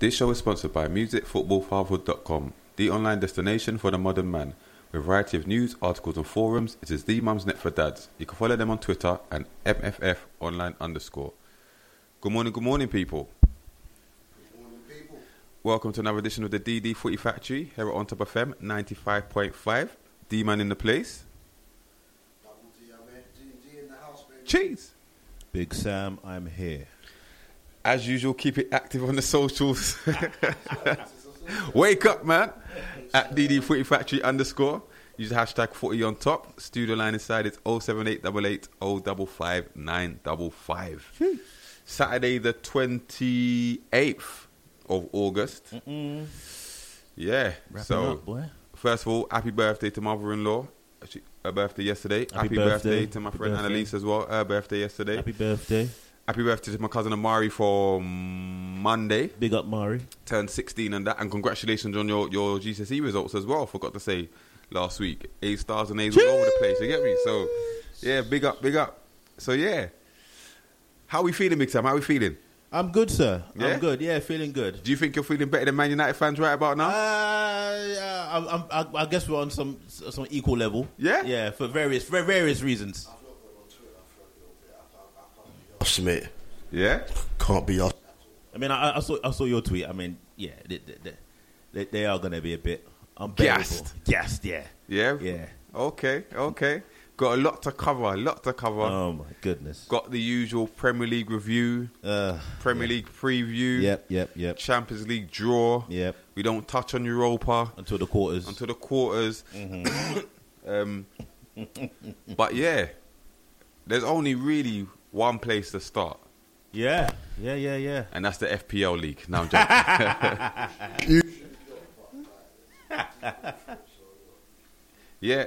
This show is sponsored by MusicFootballFatherhood.com, the online destination for the modern man. With a variety of news, articles and forums, it is the mum's net for dads. You can follow them on Twitter and MFFonline_. Good morning, people. Welcome to another edition of the DD Footy Factory here at On Top FM 95.5. D-Man in the place. Double D, I'm here. D in the house, baby. Cheese. Big Sam, I'm here. As usual, keep it active on the socials. Wake up, man. At DD Footy Factory_. Use the hashtag footy on top. Studio line inside is 07888 055955. Saturday the 28th of August. Yeah. Wrapping up, boy. First of all, happy birthday to mother-in-law. Her birthday yesterday. Happy birthday to my friend Annalise as well. Her birthday yesterday. Happy birthday. Happy birthday to my cousin Amari for Monday. Big up, Mari. Turned 16 and that. And congratulations on your GCSE results as well. Forgot to say last week. A stars and A's all over the place. You get me? So, yeah, big up. So, yeah. How we feeling, Big Sam? How we feeling? I'm good, sir. Yeah? I'm good. Yeah, feeling good. Do you think you're feeling better than Man United fans right about now? Yeah, I guess we're on some equal level. Yeah? Yeah, for various reasons. Mate. Yeah, can't be us. I mean, I saw your tweet. I mean, yeah, they are gonna be a bit gassed. Yeah. Okay. Got a lot to cover. Oh my goodness. Got the usual Premier League review, Premier League preview. Yep. Champions League draw. Yep. We don't touch on Europa until the quarters. Mm-hmm. But yeah, there's only really one place to start. Yeah. And that's the FPL League. No, I'm joking. Yeah.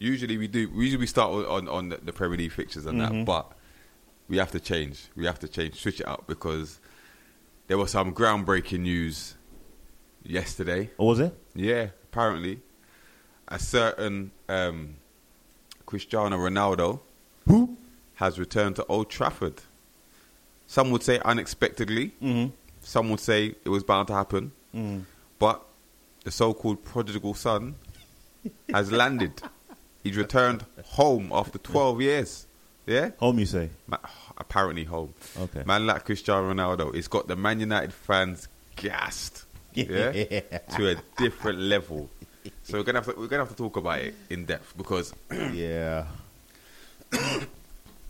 Usually we start on the Premier League fixtures and that, but we have to change. Switch it up because there was some groundbreaking news yesterday. Oh, was it? Yeah, apparently. A certain Cristiano Ronaldo. Who? Has returned to Old Trafford. Some would say unexpectedly. Mm-hmm. Some would say it was bound to happen. Mm. But the so-called prodigal son has landed. He's returned home after 12 years. Yeah? Home, you say? Apparently home. Okay. Man like Cristiano Ronaldo, it's got the Man United fans gassed. Yeah? To a different level. So we're gonna have to talk about it in depth because... yeah.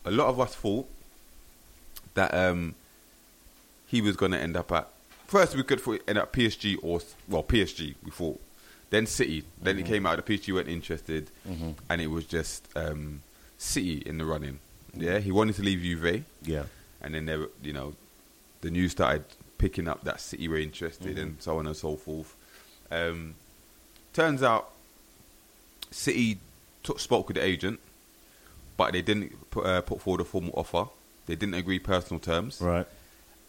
A lot of us thought that he was going to end up at... First, we could end up PSG or... Well, PSG, we thought. Then City. Then it came out that PSG weren't interested. Mm-hmm. And it was just City in the running. Yeah, he wanted to leave Juve. Yeah. And then, there, you know, the news started picking up that City were interested and so on and so forth. Turns out City spoke with the agent. But they didn't put forward a formal offer. They didn't agree personal terms. Right.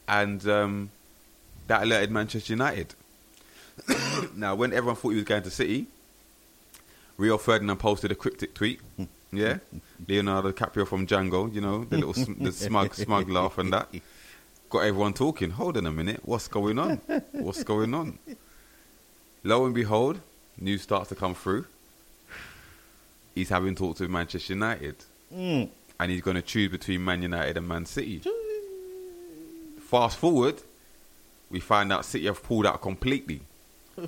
And that alerted Manchester United. Now, when everyone thought he was going to City, Rio Ferdinand posted a cryptic tweet. Yeah. Leonardo DiCaprio from Django, you know, the little smug laugh and that. Got everyone talking. Hold on a minute. What's going on? Lo and behold, news starts to come through. He's having talks with Manchester United. Mm. And he's going to choose between Man United and Man City. Fast forward, we find out City have pulled out completely.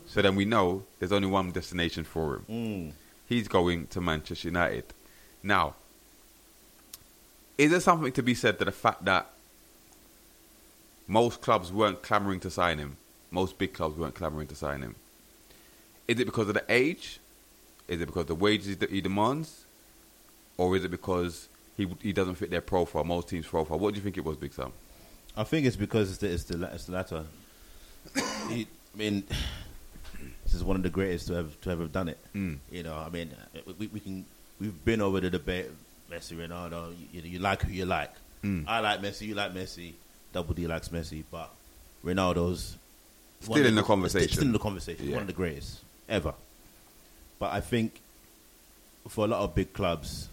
So then we know there's only one destination for him. Mm. He's going to Manchester United. Now, is there something to be said to the fact that most clubs weren't clamouring to sign him? Most big clubs weren't clamouring to sign him. Is it because of the age? Is it because the wages that he demands? Or is it because he doesn't fit their profile, most teams' profile? What do you think it was, Big Sam? I think it's because it's the latter. This is one of the greatest to ever have done it. Mm. You know, I mean, we've been over the debate, Messi, Ronaldo. You like who you like. Mm. I like Messi. You like Messi. Double D likes Messi, but Ronaldo's still in the conversation. Yeah. One of the greatest ever. But I think for a lot of big clubs,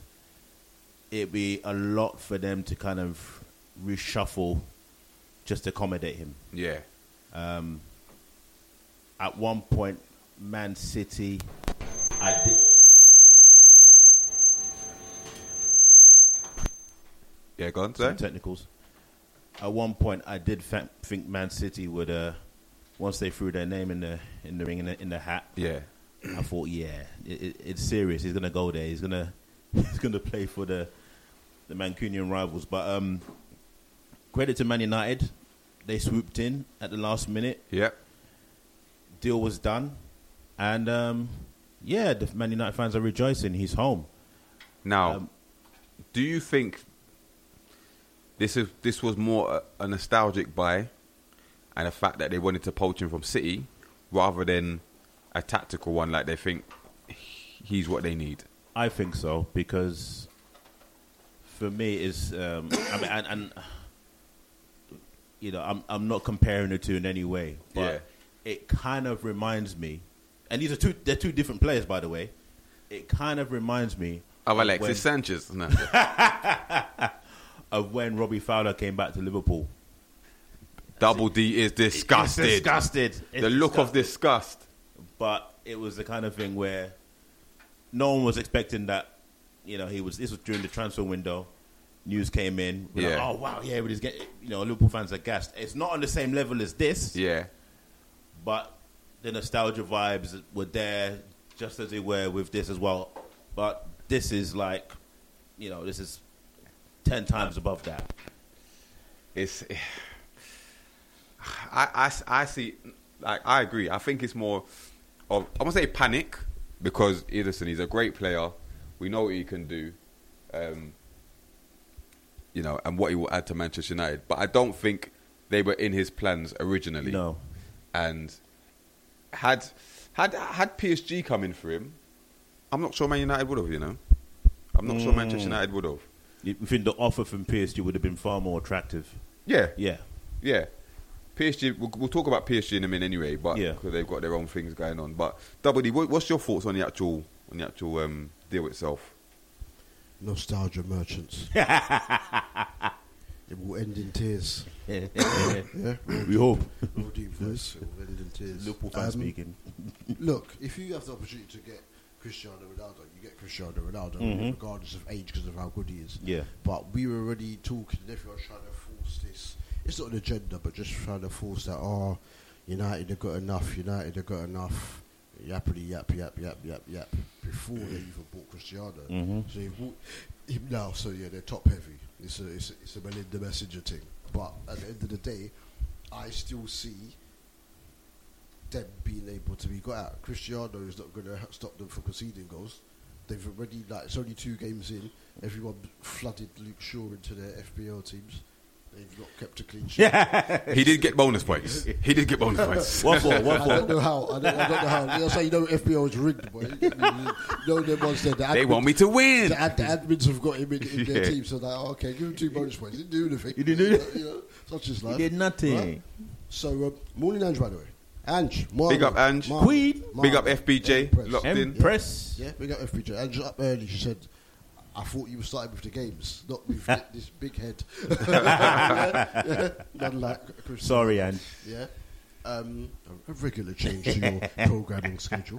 it'd be a lot for them to kind of reshuffle just to accommodate him. Yeah. At one point, Man City. Yeah, go on. Some technicals. At one point, I did think Man City would, once they threw their name in the ring, in the hat. Yeah. I thought, yeah, it's serious. He's gonna go there. He's gonna play for the Mancunian rivals. But credit to Man United, they swooped in at the last minute. Yeah. Deal was done, and the Man United fans are rejoicing. He's home. Now, do you think this was more a nostalgic buy, and the fact that they wanted to poach him from City rather than a tactical one, like they think he's what they need? I think so, because for me, it's I mean, and you know, I'm not comparing the two in any way, but. Yeah. It kind of reminds me, and they're two different players, by the way. It kind of reminds me of Alexis Sanchez. No. Of when Robbie Fowler came back to Liverpool. Double D is disgusted. It's disgusted. Look of disgust. But it was the kind of thing where no one was expecting that. You know, this was during the transfer window. News came in. We're like, oh wow, yeah, but Liverpool fans are gassed. It's not on the same level as this. Yeah. But the nostalgia vibes were there, just as they were with this as well. But this is like, you know, this is 10 times above that. I see. Like, I agree. I think it's more of, I won't say panic, because Ederson, he's a great player. We know what he can do, you know, and what he will add to Manchester United. But I don't think they were in his plans originally. No. And had PSG come in for him, I'm not sure Man United would have, you know. I'm not sure Manchester United would have. You think the offer from PSG would have been far more attractive? Yeah. Yeah. Yeah. PSG, we'll talk about PSG in a minute anyway, but because they've got their own things going on. But Double D, what's your thoughts on the actual deal itself? Nostalgia merchants. It will end in tears. We hope. Real deep voice. It will end in tears. Liverpool fan speaking. Look, if you have the opportunity to get Cristiano Ronaldo, you get Cristiano Ronaldo, regardless of age, because of how good he is. Yeah. But we were already talking, and everyone's trying to force this. It's not an agenda, but just trying to force that. Oh, United have got enough. United have got enough. Yappity yap yap yap yap yap. Before they even bought Cristiano, so they bought him now. So yeah, they're top heavy. It's a Melinda Messenger thing. But at the end of the day, I still see them being able to be got at. Cristiano is not going to stop them from conceding goals. They've already, like, it's only 2 games in. Everyone flooded Luke Shaw into their FPL teams. They've not kept a clean sheet. He did get bonus points. What for? I don't know how. That's how you know FBO is rigged, boy. They want me to win. The admins have got him in their team, so they're like, oh, okay, give him 2 bonus points. He didn't do anything. He didn't do nothing. Such is life. He did nothing. Right? So, morning, Ange, by the way. Ange. Martin, big up, Ange. Martin, Queen. Martin, big up, FBJ. Locked in. Impress. Yeah, big up, FBJ. Ange up early, she said. I thought you were starting with the games, not with this big head. Sorry, Anne. Yeah. A regular change to your programming schedule.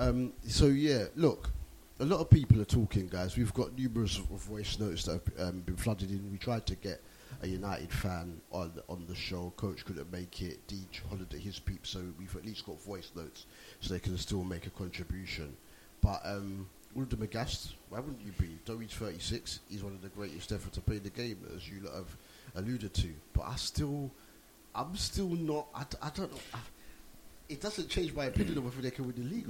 Look, a lot of people are talking, guys. We've got numerous voice notes that have been flooded in. We tried to get a United fan on the show. Coach couldn't make it. Deej hollered at his peep, so we've at least got voice notes so they can still make a contribution. But... all of them are gassed. Why wouldn't you be? Though he's 36, he's one of the greatest ever to play the game, as you lot have alluded to. But I'm still not. I don't know. It doesn't change my opinion of whether they can win the league.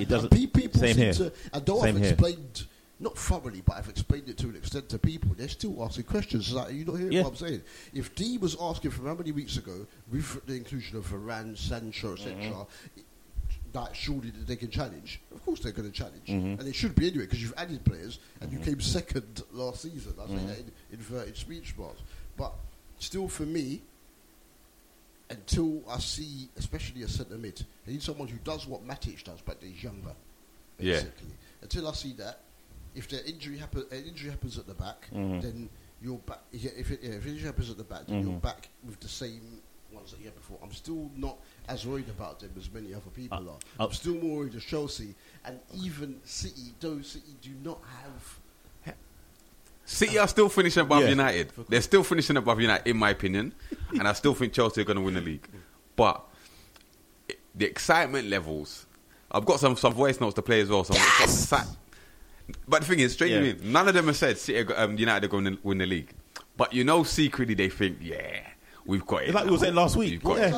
It doesn't. People same here. Explained, not thoroughly, but I've explained it to an extent to people. They're still asking questions. Like, are you not hearing what I'm saying? If Dee was asking from how many weeks ago, with the inclusion of Varane, Sancho, etc., that surely they can challenge. Of course they're going to challenge. And they should be anyway, because you've added players and you came second last season. I say that in inverted speech marks. But still, for me, until I see, especially a centre mid, I need someone who does what Matic does, but they're younger, basically. Yeah. Until I see that, if their injury happens at the back, then you're back. If injury happens at the back, then you're back with the same ones that you had before. I'm still not as worried about them as many other people are. I'm still more worried of Chelsea and even City, though City do not have... City are still finishing above United. They're still finishing above United, in my opinion. And I still think Chelsea are going to win the league. But the excitement levels... I've got some voice notes to play as well. So yes! But the thing is, straight in, none of them have said City, United are going to win the league. But you know, secretly, they think, we've got it. Like we were saying last week. Someone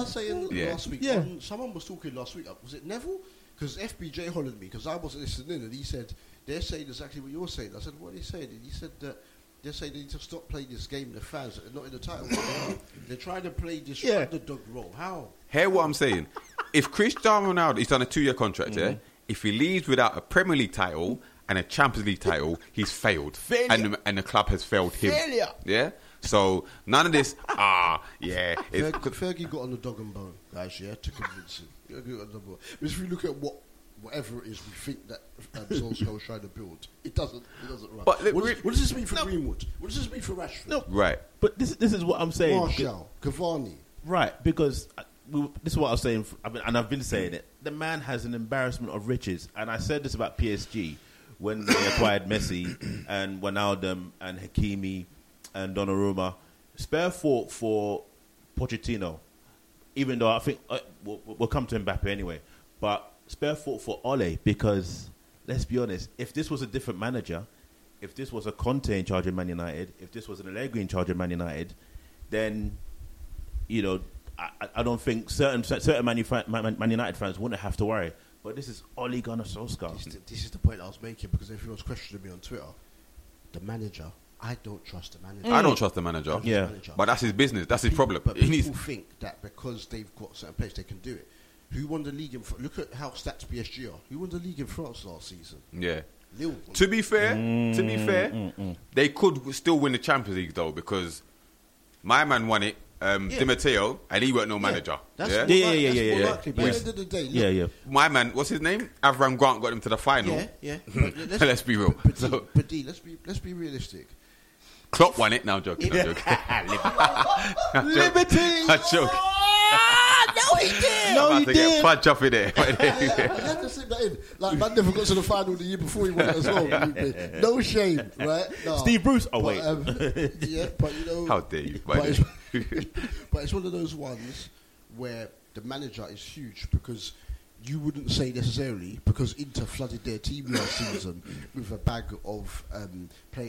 was talking last week. Was it Neville? Because FBJ hollered me, because I wasn't listening, and he said, they're saying exactly what you're saying. I said, what are they saying? And he said that they're saying they need to stop playing this game, the fans that are not in the title. They're trying to play this underdog role. How? Hear what I'm saying. If Cristiano Ronaldo, he's done a 2-year contract, mm-hmm. If he leaves without a Premier League title and a Champions League title, he's failed. And the club has failed him. Failure. Yeah? So, none of this, Fergie got on the dog and bone, guys, to convince him. If you look at whatever it is we think that Solskjaer is trying to build, it doesn't run. But what does this mean for Greenwood? What does this mean for Rashford? No. Right. But this is what I'm saying. Martial, Cavani. Right, because... this is what I was saying, and I've been saying it. The man has an embarrassment of riches, and I said this about PSG when they acquired Messi and Wijnaldum and Hakimi and Donnarumma. Spare thought for Pochettino, even though I think we'll come to Mbappé anyway. But spare thought for Ole, because let's be honest, if this was a different manager, if this was a Conte in charge of Man United, if this was an Allegri in charge of Man United, then you know. I don't think certain Man United fans wouldn't have to worry. But this is Ole Gunnar Solskjaer. This is the point I was making, because everyone's questioning me on Twitter. The manager, I don't trust the manager. I don't trust the manager. But that's his business. That's his problem. But people think that because they've got certain players, they can do it. Who won the league in France? Look at how stats PSG are. Who won the league in France last season? Yeah. Lille. To be fair, they could still win the Champions League though, because my man won it. Di Matteo, and he weren't no manager. That's more likely. But at the end of the day, my man, what's his name? Avram Grant got him to the final. Let's be real. But D, let's be realistic. Klopp won it. No, I'm joking. Liberty. No, he did. I'm about to get punch up in there. Let us slip that in. Like, man never got to the final the year before he won it as well. No shame, right? No. Steve Bruce. Oh, wait. But you know. How dare you? But it's one of those ones where the manager is huge, because you wouldn't say necessarily, because Inter flooded their team last season with a bag of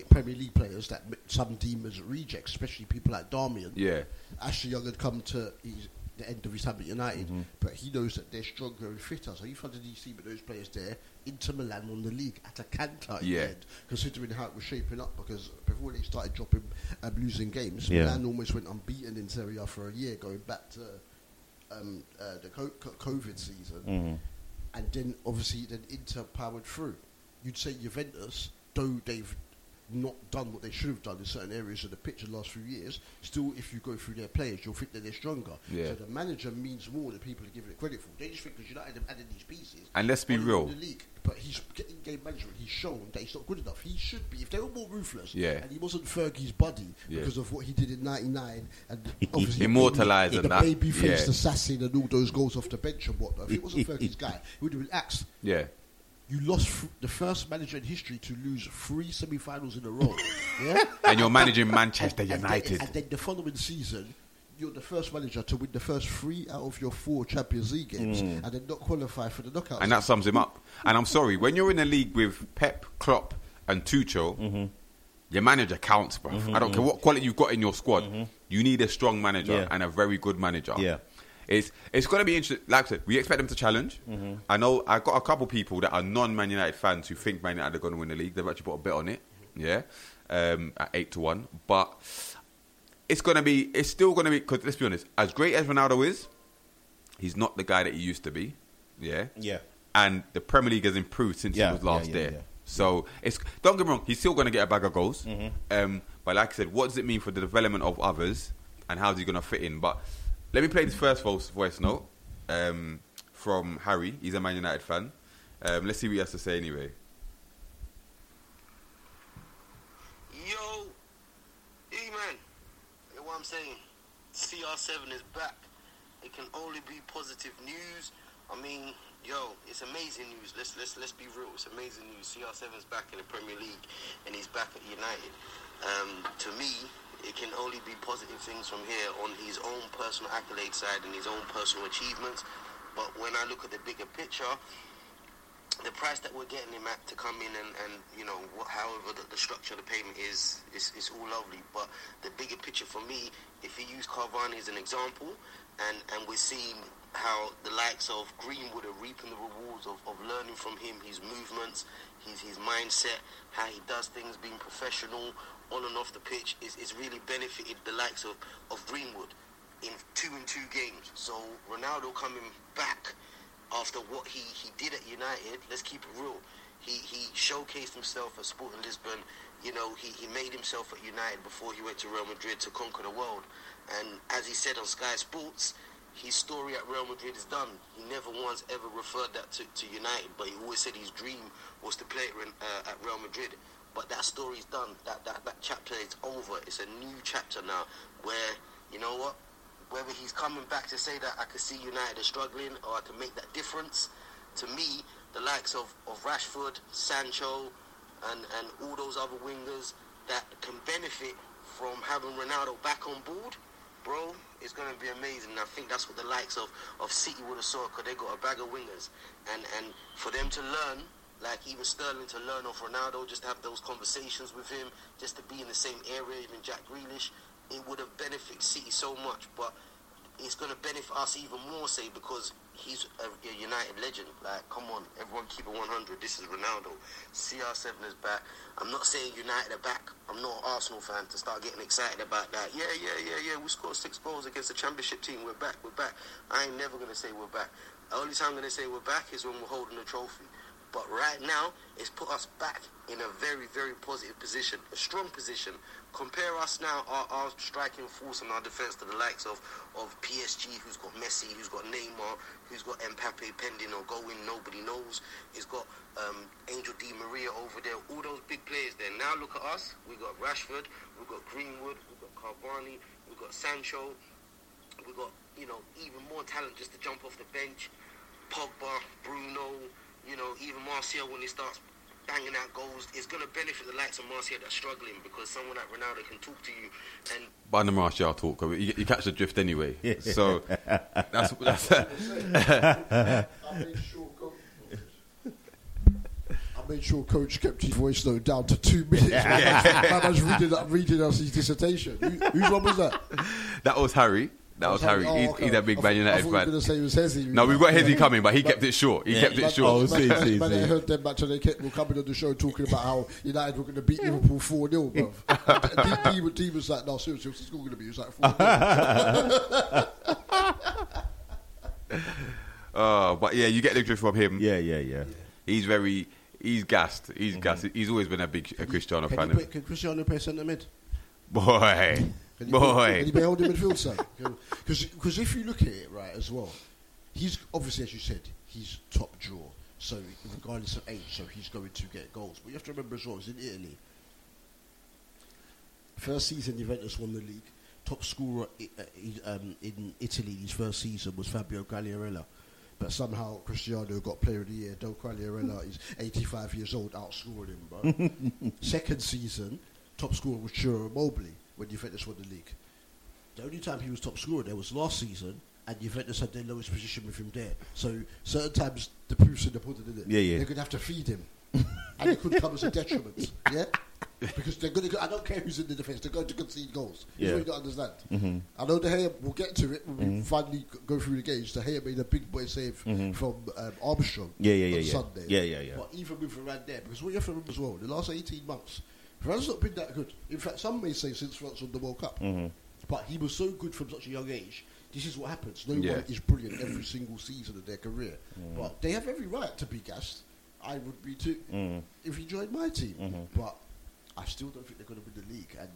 Premier League players that some deem as rejects, especially people like Darmian. Yeah. Ashley Young had come to the end of his time at United, but he knows that they're stronger and fitter, so he funded his team with those players there. Inter Milan won the league at a canter in the end, considering how it was shaping up, because before they started dropping and losing games, Milan almost went unbeaten in Serie A for a year, going back to the COVID season, and then obviously Inter powered through. You'd say Juventus, though they've not done what they should have done in certain areas of the pitch in the last few years, still, if you go through their players, you'll think that they're stronger. So the manager means more than people are giving it credit for. They just think because United have added these pieces, and let's be real, the league, but he's getting game management, he's shown that he's not good enough. He should be, if they were more ruthless, and he wasn't Fergie's buddy because of what he did in 99 and obviously immortalised and the baby-faced assassin and all those goals off the bench and whatnot. If it wasn't Fergie's guy, he would have been axed. You lost the first manager in history to lose 3 semi-finals in a row. And you're managing Manchester United. And then the following season, you're the first manager to win the first 3 out of your 4 Champions League games and then not qualify for the knockouts. And that sums him up. And I'm sorry, when you're in a league with Pep, Klopp and Tuchel, your manager counts, bruv. I don't care what quality you've got in your squad. You need a strong manager and a very good manager. It's going to be interesting. Like I said, we expect them to challenge. I know I got a couple people that are non-Man United fans who think Man United are going to win the league. They've actually put a bet on it, at 8-1. But it's still going to be, because let's be honest, as great as Ronaldo is, he's not the guy that he used to be. And the Premier League has improved since he was last there. So don't get me wrong, he's still going to get a bag of goals. But like I said, what does it mean for the development of others, and how's he going to fit in? But let me play this first voice note from Harry. He's a Man United fan. Let's see what he has to say anyway. Yo, E-man. You know what I'm saying? CR7 is back. can only be positive news. I mean, yo, it's amazing news. Let's be real. It's amazing news. CR7's back in the Premier League, and he's back at United. To me, it can only be positive things from here on his own personal accolade side and his own personal achievements. But when I look at the bigger picture, the price that we're getting him at to come in and you know, however the structure of the payment is all lovely. But the bigger picture for me, if you use Cavani as an example, and we're seeing how the likes of Greenwood are reaping the rewards of learning from him, his movements, his mindset, how he does things, being professional on and off the pitch, is really benefited the likes of Greenwood in two games. So Ronaldo coming back after what he did at United, let's keep it real. He showcased himself at Sporting Lisbon. You know, he made himself at United before he went to Real Madrid to conquer the world. And as he said on Sky Sports, his story at Real Madrid is done. He never once ever referred that to United, but he always said his dream was to play at Real Madrid. But that story's done. That chapter is over. It's a new chapter now where, you know what, whether he's coming back to say that I could see United are struggling or I can make that difference, to me, the likes of Rashford, Sancho, and all those other wingers that can benefit from having Ronaldo back on board, bro, it's going to be amazing. And I think that's what the likes of City would have saw, because they got a bag of wingers. And for them to learn, like even Sterling to learn off Ronaldo, just to have those conversations with him, just to be in the same area, even Jack Grealish, it would have benefited City so much. But it's going to benefit us even more, say, because he's a United legend. Like, come on, everyone keep it 100. This is Ronaldo. CR7 is back. I'm not saying United are back. I'm not an Arsenal fan to start getting excited about that. Yeah. We scored 6 goals against the Championship team. We're back. I ain't never going to say we're back. The only time I'm going to say we're back is when we're holding the trophy. But right now, it's put us back in a very, very positive position, a strong position. Compare us now, our striking force and our defence to the likes of PSG, who's got Messi, who's got Neymar, who's got Mbappé pending or going, nobody knows. He's got Angel Di Maria over there, all those big players there. Now look at us, we've got Rashford, we've got Greenwood, we've got Cavani, we've got Sancho, we've got, you know, even more talent just to jump off the bench. Pogba, Bruno, you know, even Martial, when he starts banging out goals, it's going to benefit the likes of Martial that's struggling, because someone like Ronaldo can talk to you. And by the Martial talk, I mean, you catch the drift anyway. So that's I made sure Coach kept his voice note down to 2 minutes. I was reading us his dissertation. Whose one was that? That was Harry. That was Harry. Oh, okay. He's a big Man United fan. No, we've got Hezzy coming, but he kept it short. He kept it short. I heard them back, so they kept coming on the show talking about how United were going to beat Liverpool 4-0, bruv. D was like, no, seriously, what's it going to be? It was like 4-0. But yeah, you get the drift from him. Yeah. He's gassed. He's always been a Cristiano fan. Can Cristiano play centre mid? Boy. He may hold him in midfield, sir. Because if you look at it right as well, he's obviously, as you said, he's top draw. So regardless of age, so he's going to get goals. But you have to remember as well, he's in Italy. First season, Juventus won the league. Top scorer in Italy his first season was Fabio Quagliarella. But somehow Cristiano got Player of the Year. Del Quagliarella is 85 years old, outscored him, bro. Second season, top scorer was Ciro Immobile. When Juventus won the league, the only time he was top scorer there was last season, and Juventus had their lowest position with him there. So certain times the proof's in the pudding, isn't it? Yeah. They're going to have to feed him, and it could come as a detriment, yeah. Because they're going to. I don't care who's in the defence; they're going to concede goals. That's what you got to understand. Mm-hmm. I know De Gea. We'll get to it when we finally go through the games. De Gea made a big boy save from Armstrong. Yeah. Sunday. Yeah. But even with Varane there, because what you have to remember as well, the last 18 months. France's not been that good. In fact, some may say since France won the World Cup. Mm-hmm. But he was so good from such a young age. This is what happens. No one is brilliant every single season of their career. Mm. But they have every right to be gassed. I would be too if he joined my team. Mm-hmm. But I still don't think they're going to win the league. And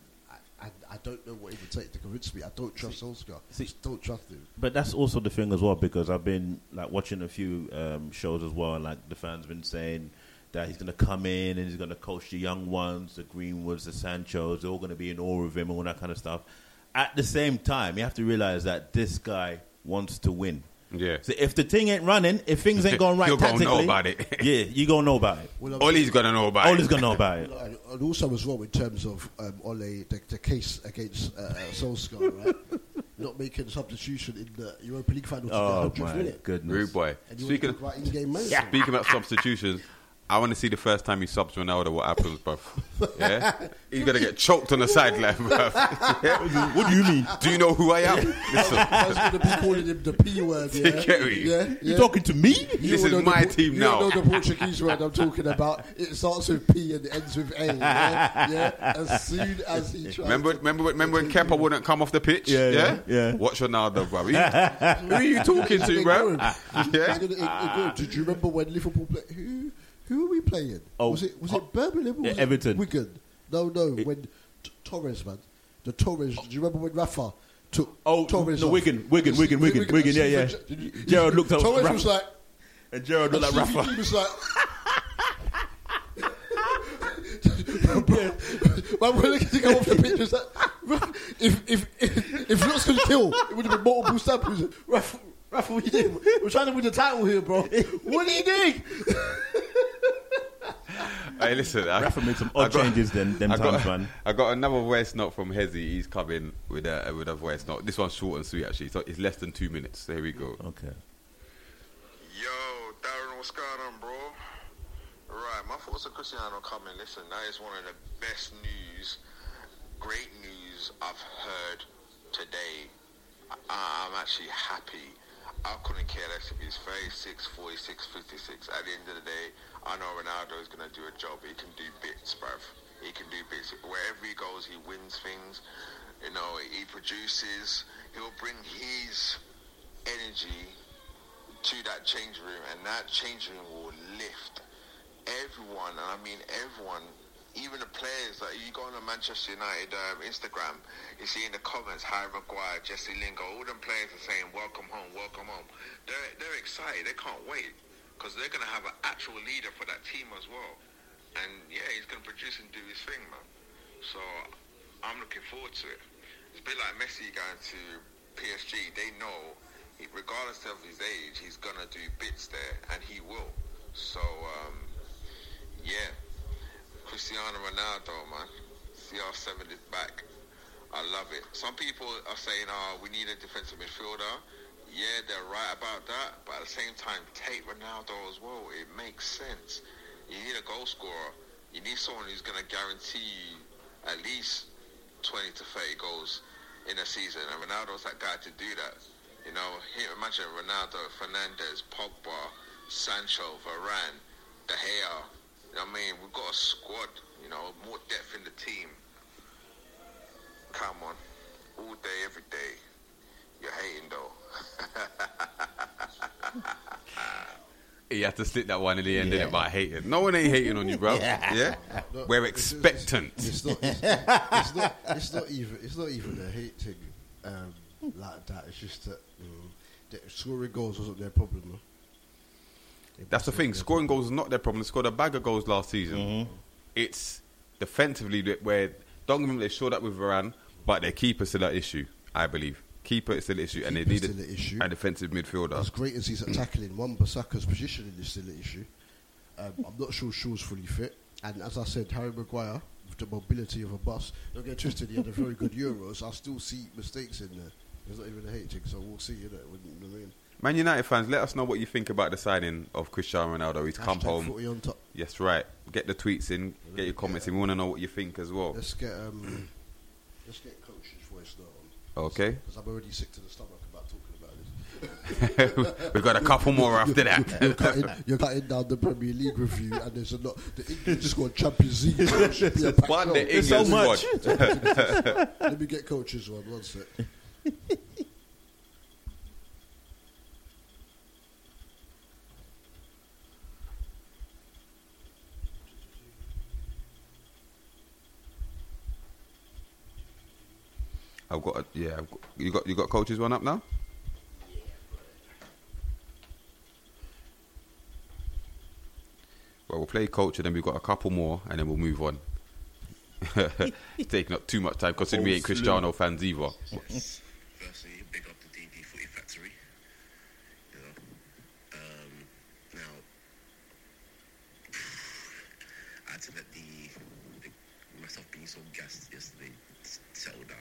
I don't know what it would take to convince me. I don't trust Solskjaer. I don't trust him. But that's also the thing as well, because I've been like watching a few shows as well, and like the fans been saying that he's going to come in and he's going to coach the young ones, the Greenwoods, the Sanchos. They're all going to be in awe of him and all that kind of stuff. At the same time, you have to realize that this guy wants to win. Yeah. So if the thing ain't running, if things ain't going right you're tactically, gonna know about it. Yeah, you're going to know about it. Well, Ole's going to know about it. Ole's going to know about it. And also as well in terms of Ole, the case against Solskjaer, right? Not making substitution in the Europa League final to the 100th minute. Oh, my goodness. Rude boy. Speaking about in-game management. Speaking about substitutions, I want to see the first time he subs Ronaldo, what happens, bruv. Yeah? He's going to get choked on the sideline, bruv. Yeah? What do you mean? Do you know who I am? Listen. I was going to be calling him the P word, yeah? Yeah? You're talking to me? This is my team now. You know the Portuguese word I'm talking about. It starts with P and ends with A, yeah? Yeah? As soon as he tries. Remember when Kepa wouldn't come off the pitch? Yeah. Watch Ronaldo, bruv. Who are you talking to, bruv? Did you remember when Liverpool played? Who are we playing? Oh, was it Birmingham? Or was Everton. It Wigan. No. When Torres, man, the Torres. Do you remember when Rafa took Torres? No, Wigan. Yeah. Gerard looked up. Torres was like, and Gerard looked like Rafa. He was like, man, we're looking to go off the pitch. Was like, if Lutz could kill, it would have been multiple stamps. Rafa, what are you doing? We're trying to win the title here, bro. What are you doing? Hey, listen. Rafa made some odd changes man. I got another voice note from Hezzy. He's coming with a voice note. This one's short and sweet, actually. So it's less than 2 minutes. So here we go. Okay. Yo, Darren, what's going on, bro? Right, my thoughts on Cristiano coming. Listen, that is one of the best news, great news I've heard today. I'm actually happy. I couldn't care less if he's 36, 46, 56. At the end of the day, I know Ronaldo is going to do a job. He can do bits, bruv. He can do bits. Wherever he goes, he wins things. You know, he produces. He'll bring his energy to that change room, and that change room will lift everyone. And I mean everyone. Even the players, like you go on the Manchester United Instagram, you see in the comments, Harry Maguire, Jesse Lingard, all them players are saying, welcome home, welcome home. They're excited, they can't wait, because they're going to have an actual leader for that team as well. And yeah, he's going to produce and do his thing, man. So I'm looking forward to it. It's a bit like Messi going to PSG. They know, regardless of his age, he's going to do bits there, and he will. So, yeah. Cristiano Ronaldo, man. CR7 is back. I love it. Some people are saying, we need a defensive midfielder. Yeah, they're right about that. But at the same time, take Ronaldo as well. It makes sense. You need a goal scorer. You need someone who's going to guarantee you at least 20 to 30 goals in a season. And Ronaldo's that guy to do that. You know, imagine Ronaldo, Fernandez, Pogba, Sancho, Varane, De Gea. I mean, we've got a squad, you know, more depth in the team. Come on. All day, every day. You're hating, though. You have to slip that one in the end, didn't it? By hating. No one ain't hating on you, bro. Yeah? No, we're expectant. It's not even a hating like that. It's just that scoring goals wasn't their problem, though. That's the thing. Scoring goals is not their problem. They scored a bag of goals last season. Mm-hmm. It's defensively where don't remember they showed up with Varane, but their keeper's still an issue. I believe keeper is still an issue, and they need a defensive midfielder. As great as he's at tackling, Wan-Bissaka's positioning is still an issue. I'm not sure Shaw's fully fit, and as I said, Harry Maguire with the mobility of a bus. Don't get twisted. He had a very good Euro, so I still see mistakes in there. There's not even a hating, so we'll see. You know what I mean. Man United fans, let us know what you think about the signing of Cristiano Ronaldo. He's come home. On top. Yes, right. Get the tweets in. Get your comments in. We want to know what you think as well. Let's get Coach's voice now. Okay. Because I'm already sick to the stomach about talking about this. We've got a couple more after that. You're cutting down the Premier League review, and there's a lot. The England just got Champions League. One, the England so much. Let me get Coach's one sec. I've got a, yeah. I've got, you got Coach's one up now. Yeah. Well, we'll play Coach, and then we've got a couple more, and then we'll move on. It's taking up too much time, considering we ain't Cristiano fans either. Yes. Firstly, big up the DD Footy Factory. podcast yesterday settled down.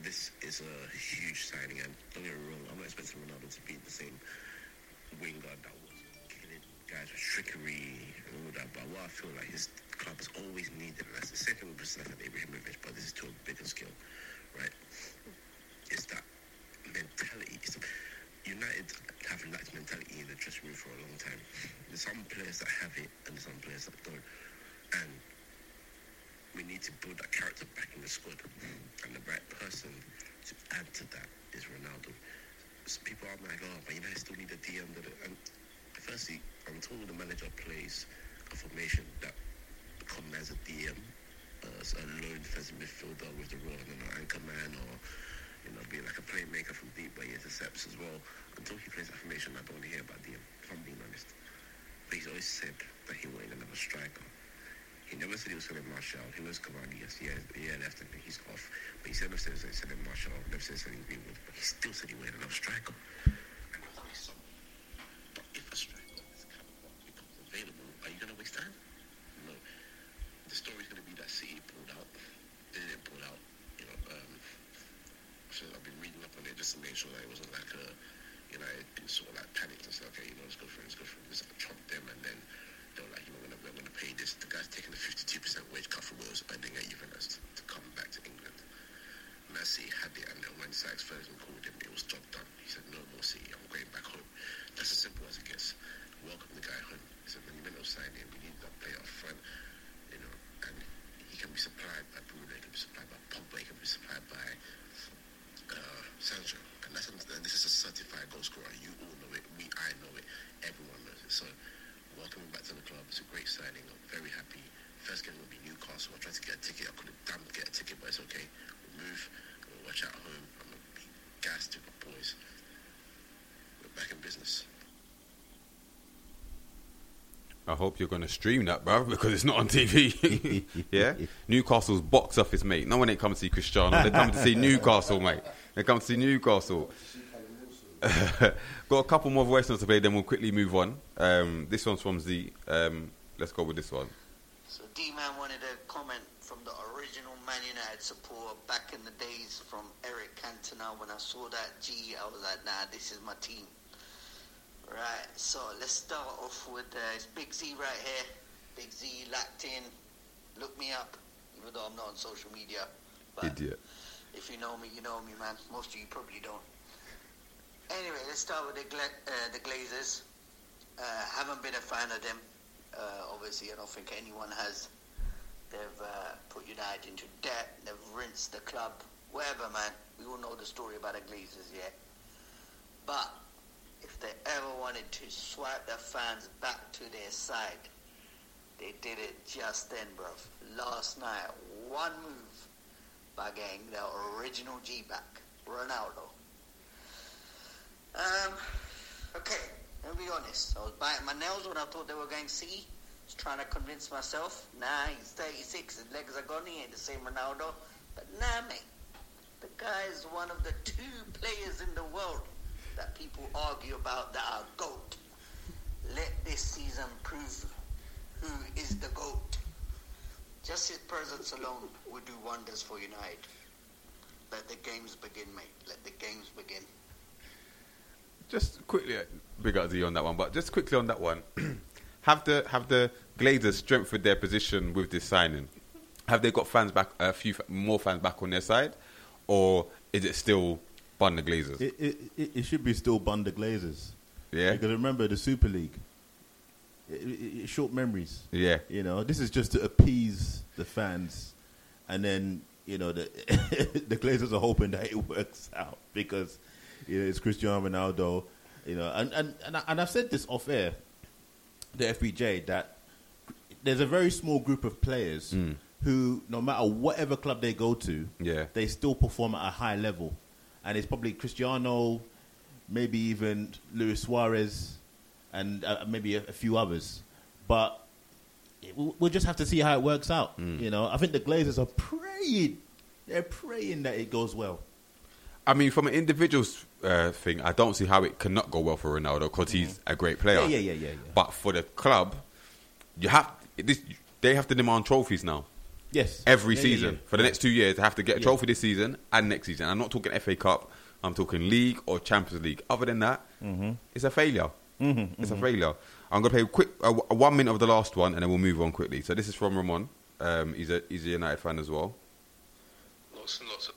This is a huge signing, and don't get me wrong, I'm not expecting Ronaldo to be the same winger that was killing guys with trickery and all that, but what I feel like his club has always needed, and that's the same thing with Brazilian Ibrahimovic, but this is to a bigger scale, right? It's that mentality. It's the, United have lacked mentality in the dressing room for a long time. There's some players that have it and there's some players that don't, and we need to build that character back in the squad, and the right person to add to that is Ronaldo. So people are like, oh, but United still need a DM. And firstly, until the manager plays a formation that combines a DM, so a lone defensive midfielder with the role of an anchor man, or you know, be like a playmaker from deep, but he intercepts as well. Until he plays that formation, I don't want to hear about DM, if I'm being honest. But he's always said that he wanted another striker. He never said he was selling Martial. He knows Cavani, yes, he had left and he's off. But he said never said he was selling Martial, never said he was selling Greenwood. But he still said he wanted another striker. And that's always something. But if a striker is coming up, becomes available, are you going to waste time? No. The story's going to be that City pulled out. They didn't pull out, you know, so I've been reading up on it just to make sure that it wasn't like a, you know, it sort of like panicked and said, okay, you know, let's go for it. Just like chomp them, and then they were like, you know, we're gonna pay this. The guy's taking a 52% wage cut from Wales, spending at Juventus to come back to England. Messi had it, and then when Sykes-Ferguson called him, it was job done. He said, no more City, I'm going back home. That's as simple as it gets. Welcome the guy home. It's a monumental signing. We need that player up front, you know, and he can be supplied by Bruno, he can be supplied by Pogba, he can be supplied by Sancho, and this is a certified goal scorer. You all know it, I know it, everyone knows it. So, welcome back to the club. It's a great signing. I'm very happy. First game will be Newcastle. I tried to get a ticket. I couldn't damn get a ticket, but it's okay. We'll move. We'll watch out at home. I'm going to be gassed with the boys. We're back in business. I hope you're going to stream that, bruv, because it's not on TV. Yeah? Newcastle's box office, mate. No one ain't come to see Cristiano. They're coming to see Newcastle, mate. They're coming to see Newcastle. Got a couple more voicemails to play, then we'll quickly move on. This one's from Z. Let's go with this one. So D-Man wanted a comment from the original Man United supporter back in the days from Eric Cantona. When I saw that G, I was like, nah, this is my team. Right, so let's start off with it's Big Z right here. Big Z locked in. Look me up, even though I'm not on social media. But idiot. If you know me, you know me, man. Most of you probably don't. Anyway, let's start with the Glazers. Haven't been a fan of them. Obviously, I don't think anyone has. They've put United into debt. They've rinsed the club. Whatever, man. We all know the story about the Glazers, yeah. But if they ever wanted to swipe their fans back to their side, they did it just then, bruv. Last night, one move by getting their original G back, Ronaldo. Okay, let me be honest. I was biting my nails when I thought they were going C. I was trying to convince myself, nah, he's 36, his legs are gone, he ain't the same Ronaldo. But nah, mate, the guy is one of the two players in the world that people argue about that are GOAT. Let this season prove who is the GOAT. Just his presence alone would do wonders for United. Let the games begin, mate. Let the games begin. Just quickly, big up to you on that one, but just quickly on that one, have the Glazers strengthened their position with this signing? Have they got fans back, a few more fans back on their side? Or is it still Bun the Glazers? It should be still Bun the Glazers. Yeah. Because remember the Super League. It short memories. Yeah. You know, this is just to appease the fans, and then you know the Glazers are hoping that it works out because you know, it's Cristiano Ronaldo. You know, and I've said this off air, the FBJ, that there's a very small group of players who, no matter whatever club they go to, yeah, they still perform at a high level. And it's probably Cristiano, maybe even Luis Suarez, and maybe a few others. But we'll just have to see how it works out. You know, I think the Glazers are praying. They're praying that it goes well. I mean, from an individual thing, I don't see how it cannot go well for Ronaldo because he's a great player. Yeah. But for the club, they have to demand trophies now. Yes. Every season. For the next 2 years, they have to get a trophy this season and next season. I'm not talking FA Cup. I'm talking League or Champions League. Other than that, it's a failure. It's a failure. I'm going to play a quick 1 minute of the last one and then we'll move on quickly. So this is from Ramon. He's a United fan as well. Lots and lots of...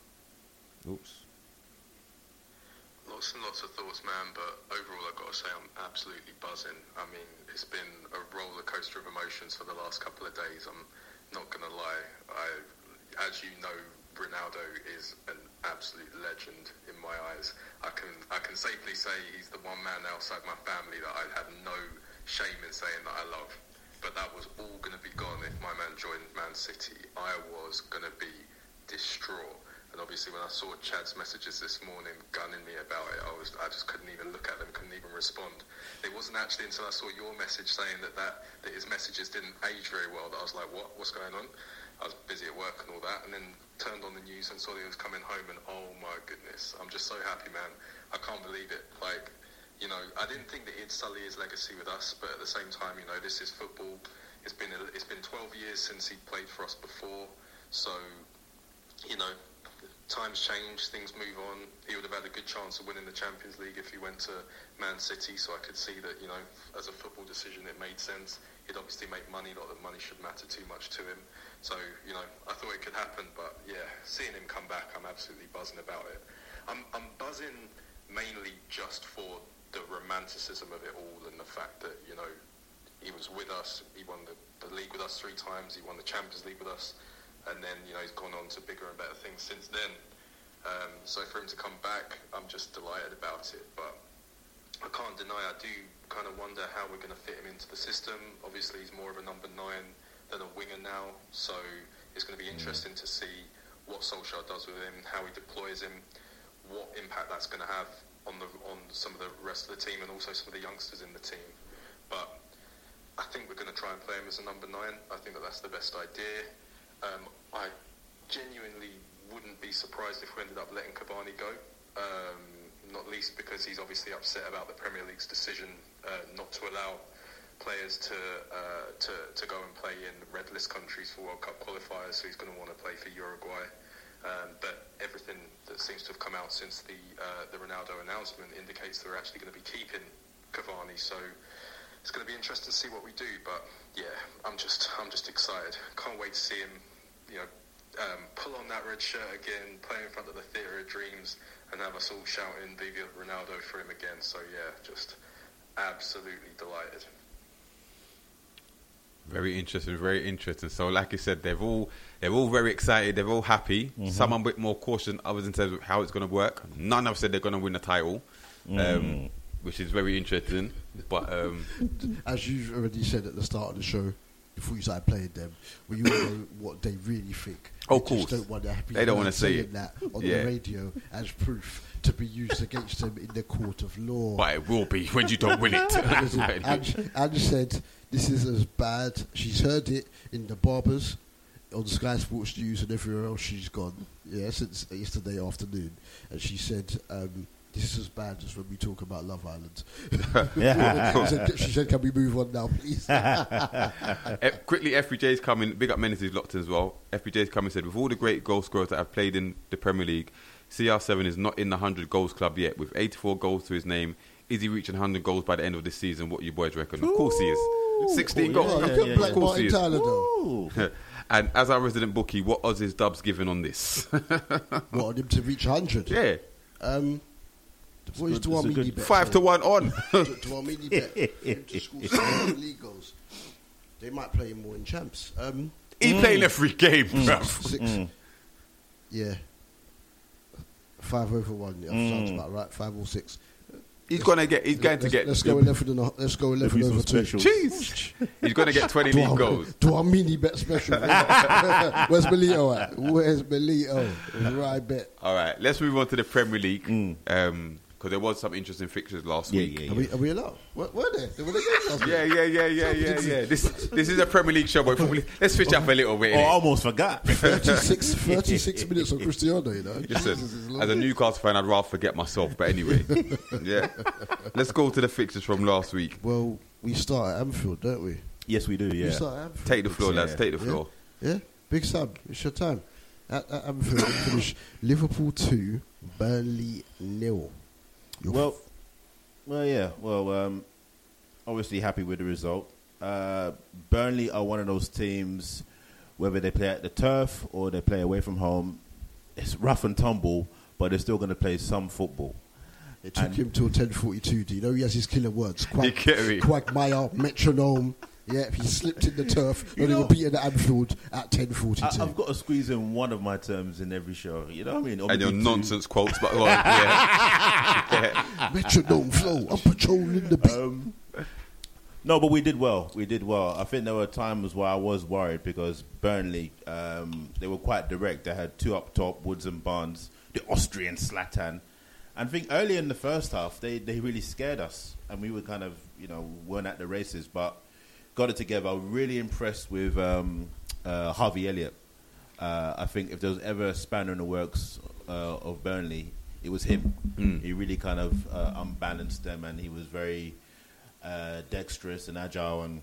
Lots and lots of thoughts, man, but overall I've got to say I'm absolutely buzzing. I mean, it's been a roller coaster of emotions for the last couple of days. I'm not going to lie. As you know, Ronaldo is an absolute legend in my eyes. I can safely say he's the one man outside my family that I have no shame in saying that I love. But that was all going to be gone if my man joined Man City. I was going to be distraught. And obviously when I saw Chad's messages this morning gunning me about it, I just couldn't even look at them, couldn't even respond. It wasn't actually until I saw your message saying that his messages didn't age very well that I was like, what's going on? I was busy at work and all that, and then turned on the news and saw that he was coming home, and oh my goodness, I'm just so happy, man. I can't believe it. Like, you know, I didn't think that he'd sully his legacy with us, but at the same time, you know, this is football. It's been 12 years since he played for us before, so, you know, times change, things move on. He would have had a good chance of winning the Champions League if he went to Man City, so I could see that, you know, as a football decision, it made sense. He'd obviously make money, not that money should matter too much to him. So, you know, I thought it could happen, but yeah, seeing him come back, I'm absolutely buzzing about it. I'm buzzing mainly just for the romanticism of it all and the fact that, you know, he was with us, he won the league with us 3 times, he won the Champions League with us, and then, you know, he's gone on to bigger and better things since then. So for him to come back, I'm just delighted about it, but I can't deny I do kind of wonder how we're going to fit him into the system. Obviously, he's more of a number 9 than a winger now, so it's going to be interesting to see what Solskjaer does with him, how he deploys him, what impact that's going to have on some of the rest of the team and also some of the youngsters in the team. But I think we're going to try and play him as a number 9. I think that's the best idea. I genuinely wouldn't be surprised if we ended up letting Cavani go. Not least because he's obviously upset about the Premier League's decision not to allow players to go and play in red list countries for World Cup qualifiers, so he's going to want to play for Uruguay. But everything that seems to have come out since the Ronaldo announcement indicates they're actually going to be keeping Cavani, so it's going to be interesting to see what we do. But yeah, I'm just excited. Can't wait to see him, you know, pull on that red shirt again, play in front of the theatre of dreams, and have us all shouting Viva Ronaldo for him again. So yeah, just absolutely delighted. Very interesting. So like you said, they're all very excited, they're all happy. Some are a bit more cautious than others in terms of how it's going to work. None have said they're going to win the title, which is very interesting. But as you've already said at the start of the show, before you started playing them, well, you know what they really think. Oh, of course. They don't want to say it. That on the radio as proof to be used against them in the court of law. But it will be when you don't win it. Ange said, this is as bad. She's heard it in the barbers, on Sky Sports News and everywhere else she's gone. Yeah, since yesterday afternoon. And she said... this is as bad as when we talk about Love Island. She said, can we move on now, please? Quickly, FBJ's coming. Big up Menaces locked in as well. FBJ's coming, said, with all the great goal scorers that have played in the Premier League, CR7 is not in the 100 goals club yet. With 84 goals to his name, is he reaching 100 goals by the end of this season? What you boys reckon? Ooh. Of course he is. 16 goals. Yeah. Of course he is. And as our resident bookie, what odds is Dubs giving on this? What, on him to reach 100? Yeah. What is Dwamini bet? 5-1 on. Dwamini bet. To score 7 league goals. They might play him more in champs. He playing every game, bruv. 6. Yeah. 5/1. Yeah, sounds about right. 5 or 6. He's going to get. Let's go 11 and let's go 11 over 2. Jeez. He's going to get 20 league goals. Dwamini bet special. Where's Belito at? Right bet. All right. Let's move on to the Premier League. Because there was some interesting fixtures last week. Yeah. Are we allowed? Were there? Were there games last week? Yeah. This is a Premier League show, boy. Let's switch up a little bit. Oh, I almost forgot. 36 minutes on Cristiano, you know. Listen, as a Newcastle fan, I'd rather forget myself. But anyway, yeah. Let's go to the fixtures from last week. Well, we start at Anfield, don't we? Yes, we do, yeah. Take the floor, lads. Take the floor. Yeah. Big sub. It's your time. At Anfield, we finish Liverpool 2, Burnley 0. Obviously happy with the result. Burnley are one of those teams, whether they play at the turf or they play away from home, it's rough and tumble, but they're still going to play some football. It took him till 10:42. Do you know he has his killer words? Quagmire, metronome. Yeah, if he slipped in the turf, then he would be at Anfield at 10:42. I've got to squeeze in one of my terms in every show. You know what I mean? And your nonsense quotes, but well, yeah. Metronome flow. I'm patrolling the beat. No, but we did well. I think there were times where I was worried because Burnley, they were quite direct. They had two up top, Woods and Barnes, the Austrian Zlatan. And I think early in the first half, they really scared us. And we were kind of, weren't at the races, but got it together. I was really impressed with Harvey Elliott. I think if there was ever a spanner in the works of Burnley, it was him. He really kind of unbalanced them, and he was very... dexterous and agile, and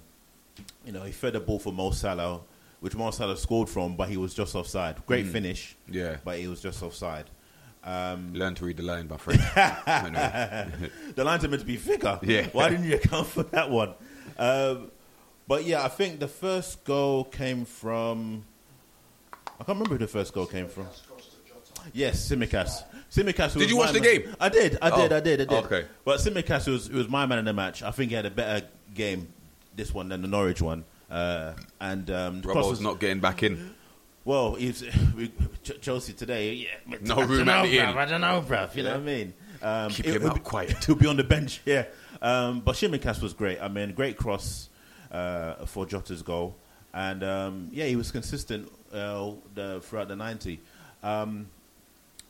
he fed the ball for Mo Salah, which Mo Salah scored from, but he was just offside. Great finish, yeah, but he was just offside. Learn to read the line, my friend. The lines are meant to be thicker. Yeah. Why didn't you account for that one? But yeah, I think the first goal came from. I can't remember who the first goal came from. Yes, Tsimikas. Did you watch the game? I did. Okay. But Tsimikas was my man in the match. I think he had a better game this one than the Norwich one. Robbo's not getting back in. Well, Chelsea today. Yeah, no room at the end. I don't know, bruv. You know what I mean? Keep him up quiet. He'll be on the bench. Yeah. But Tsimikas was great. I mean, great cross for Jota's goal, and he was consistent throughout the 90.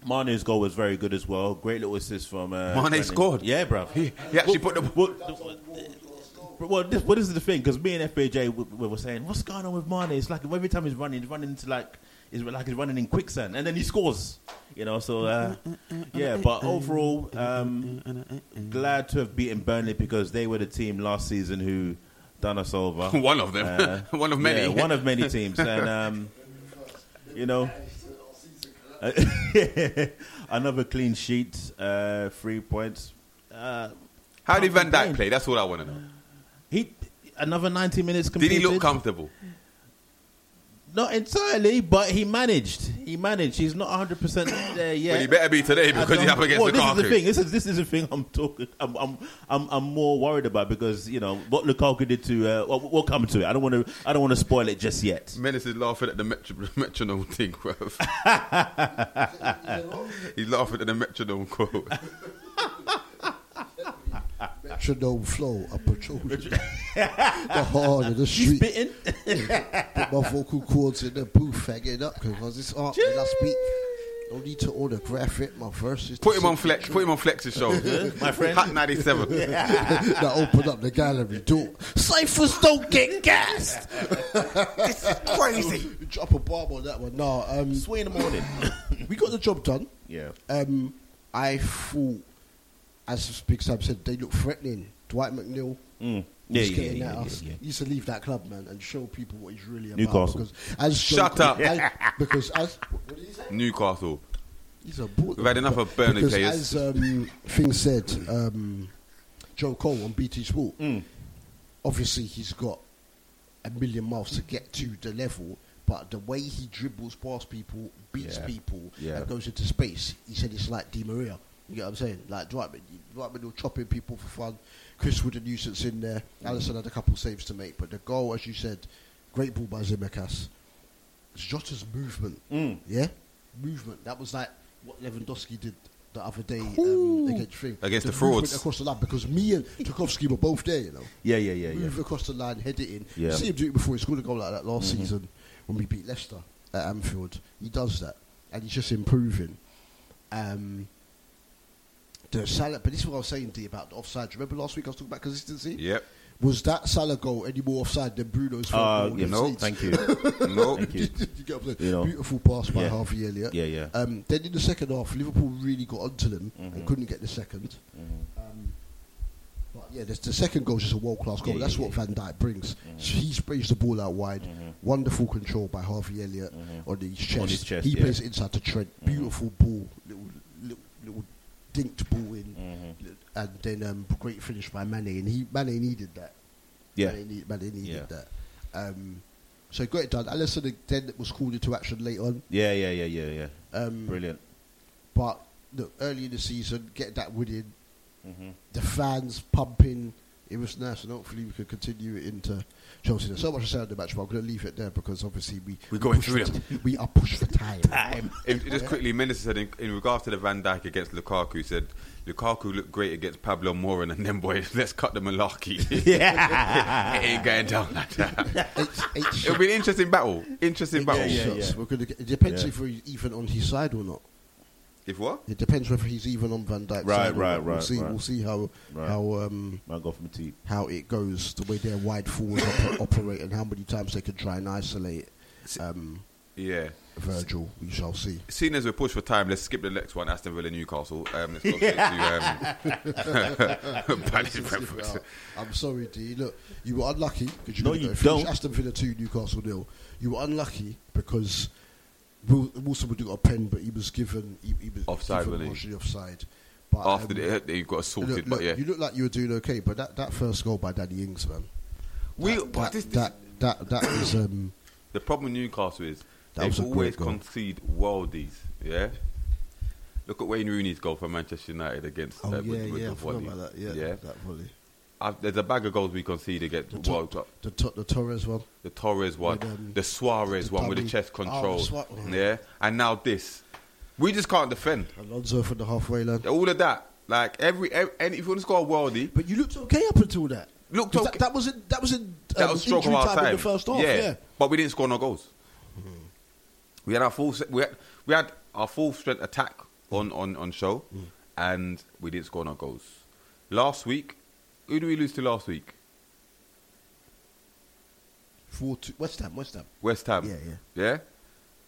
Mane's goal was very good as well. Great little assist from Mane scored. Yeah, bruv. He actually put the... Well, this is the thing, because me and FBJ were saying, what's going on with Mane? It's like every time he's running into he's running in quicksand, and then he scores. But overall, glad to have beaten Burnley, because they were the team last season who done us over. One of them. One of many. Yeah, one of many teams. And, another clean sheet, 3 points. How did Van Dijk play? That's all I want to know. He another 90 minutes completed. Did he look comfortable? Not entirely, but he managed. He's not 100% there yet. Well, he better be today, because he's up against Lukaku. This is the thing. This is the thing I'm talking. I'm more worried about, because what Lukaku did to. We'll come to it. I don't want to spoil it just yet. Menace is laughing at the metronome thing, bro. He's laughing at the metronome quote. Metronome flow, I patrol the hard of the street. Put my vocal cords in the booth, fagging up, because it's art when I speak. No need to autograph it. My verses. Put him on flex. Put him on flex's show, my friend. Hot 97. Now open up the gallery door. Cyphers don't get gassed. This is crazy. Drop a bomb on that one. No, sway in the morning. We got the job done. Yeah. I thought. As Big Sam said, they look threatening. Dwight McNeil, he used to leave that club, man, and show people what he's really about. Because what did he say? Newcastle. He's a board. We've had enough of Burnley players. As things said, Joe Cole on BT Sport. Obviously, he's got a million miles to get to the level. But the way he dribbles past people, beats people, and goes into space, he said it's like Di Maria. You get what I'm saying? Like Dwight were chopping people for fun. Chris with a nuisance in there. Alisson had a couple saves to make, but the goal, as you said, great ball by Tsimikas. It's Jota's movement. Movement. That was like what Lewandowski did the other day against the frauds across the line. Because me and Tarkowski were both there, Move across the line, head it in. Yeah. You see him do it before. He scored a goal like that last season when we beat Leicester at Anfield. He does that, and he's just improving. The Salah, but this is what I was saying to you about the offside. Remember last week I was talking about consistency? Yep. Was that Salah goal any more offside than Bruno's goal? No, thank you. No, thank you. Beautiful pass by Harvey Elliott. Yeah, yeah. Then in the second half, Liverpool really got onto them and couldn't get the second. But Yeah, the second goal is just a world-class goal. That's what Van Dijk brings. Mm-hmm. He sprays the ball out wide. Mm-hmm. Wonderful control by Harvey Elliott on his chest. He plays inside to Trent. Beautiful ball. Little dinked ball in. Mm-hmm. And then great finish by Mane. And Mane needed that. Yeah. Mane needed that. So he got it done. Alisson then was called into action late on. Yeah. Brilliant. But look, early in the season, get that win in. Mm-hmm. The fans pumping. It was nice, and hopefully we can continue it into Chelsea. There's so much to say on the match, but I'm going to leave it there because obviously we're going through it. We are pushed for time. Just quickly, Minister said in regards to the Van Dijk against Lukaku, said Lukaku looked great against Pablo Morin, and then boys, let's cut the malarkey. Yeah, it ain't going down like that. It'll be an interesting battle. Yeah. We're gonna get, it depends if we're even on his side or not. If what? It depends whether he's even on Van Dijk's side. We'll see how it goes, the way their wide forwards operate and how many times they can try and isolate Virgil. We shall see. Seeing as we're pushed for time, let's skip the next one, Aston Villa Newcastle. Let's go to I'm sorry, D. Look, you were unlucky because you don't. Aston Villa 2, Newcastle 0. You were unlucky because Wilson would do a pen, but he was given offside. But after they got assaulted, you look like you were doing okay. But that first goal by Danny Ings, man. The problem with Newcastle is they always concede worldies. Yeah, look at Wayne Rooney's goal for Manchester United against. That volley. There's a bag of goals we concede against the World Cup. The Torres one. The Torres one. The Suarez one with the chest control. And now this. We just can't defend. Alonso from the halfway line. All of that. Like, every, if you want to score a worldie. But you looked okay up until that. Looked okay. That was struggle our time in the first half. Yeah. But we didn't score no goals. Mm-hmm. We had our full strength attack on show. Mm. And we didn't score no goals. Last week. Who did we lose to last week? 4-2. West Ham. Yeah.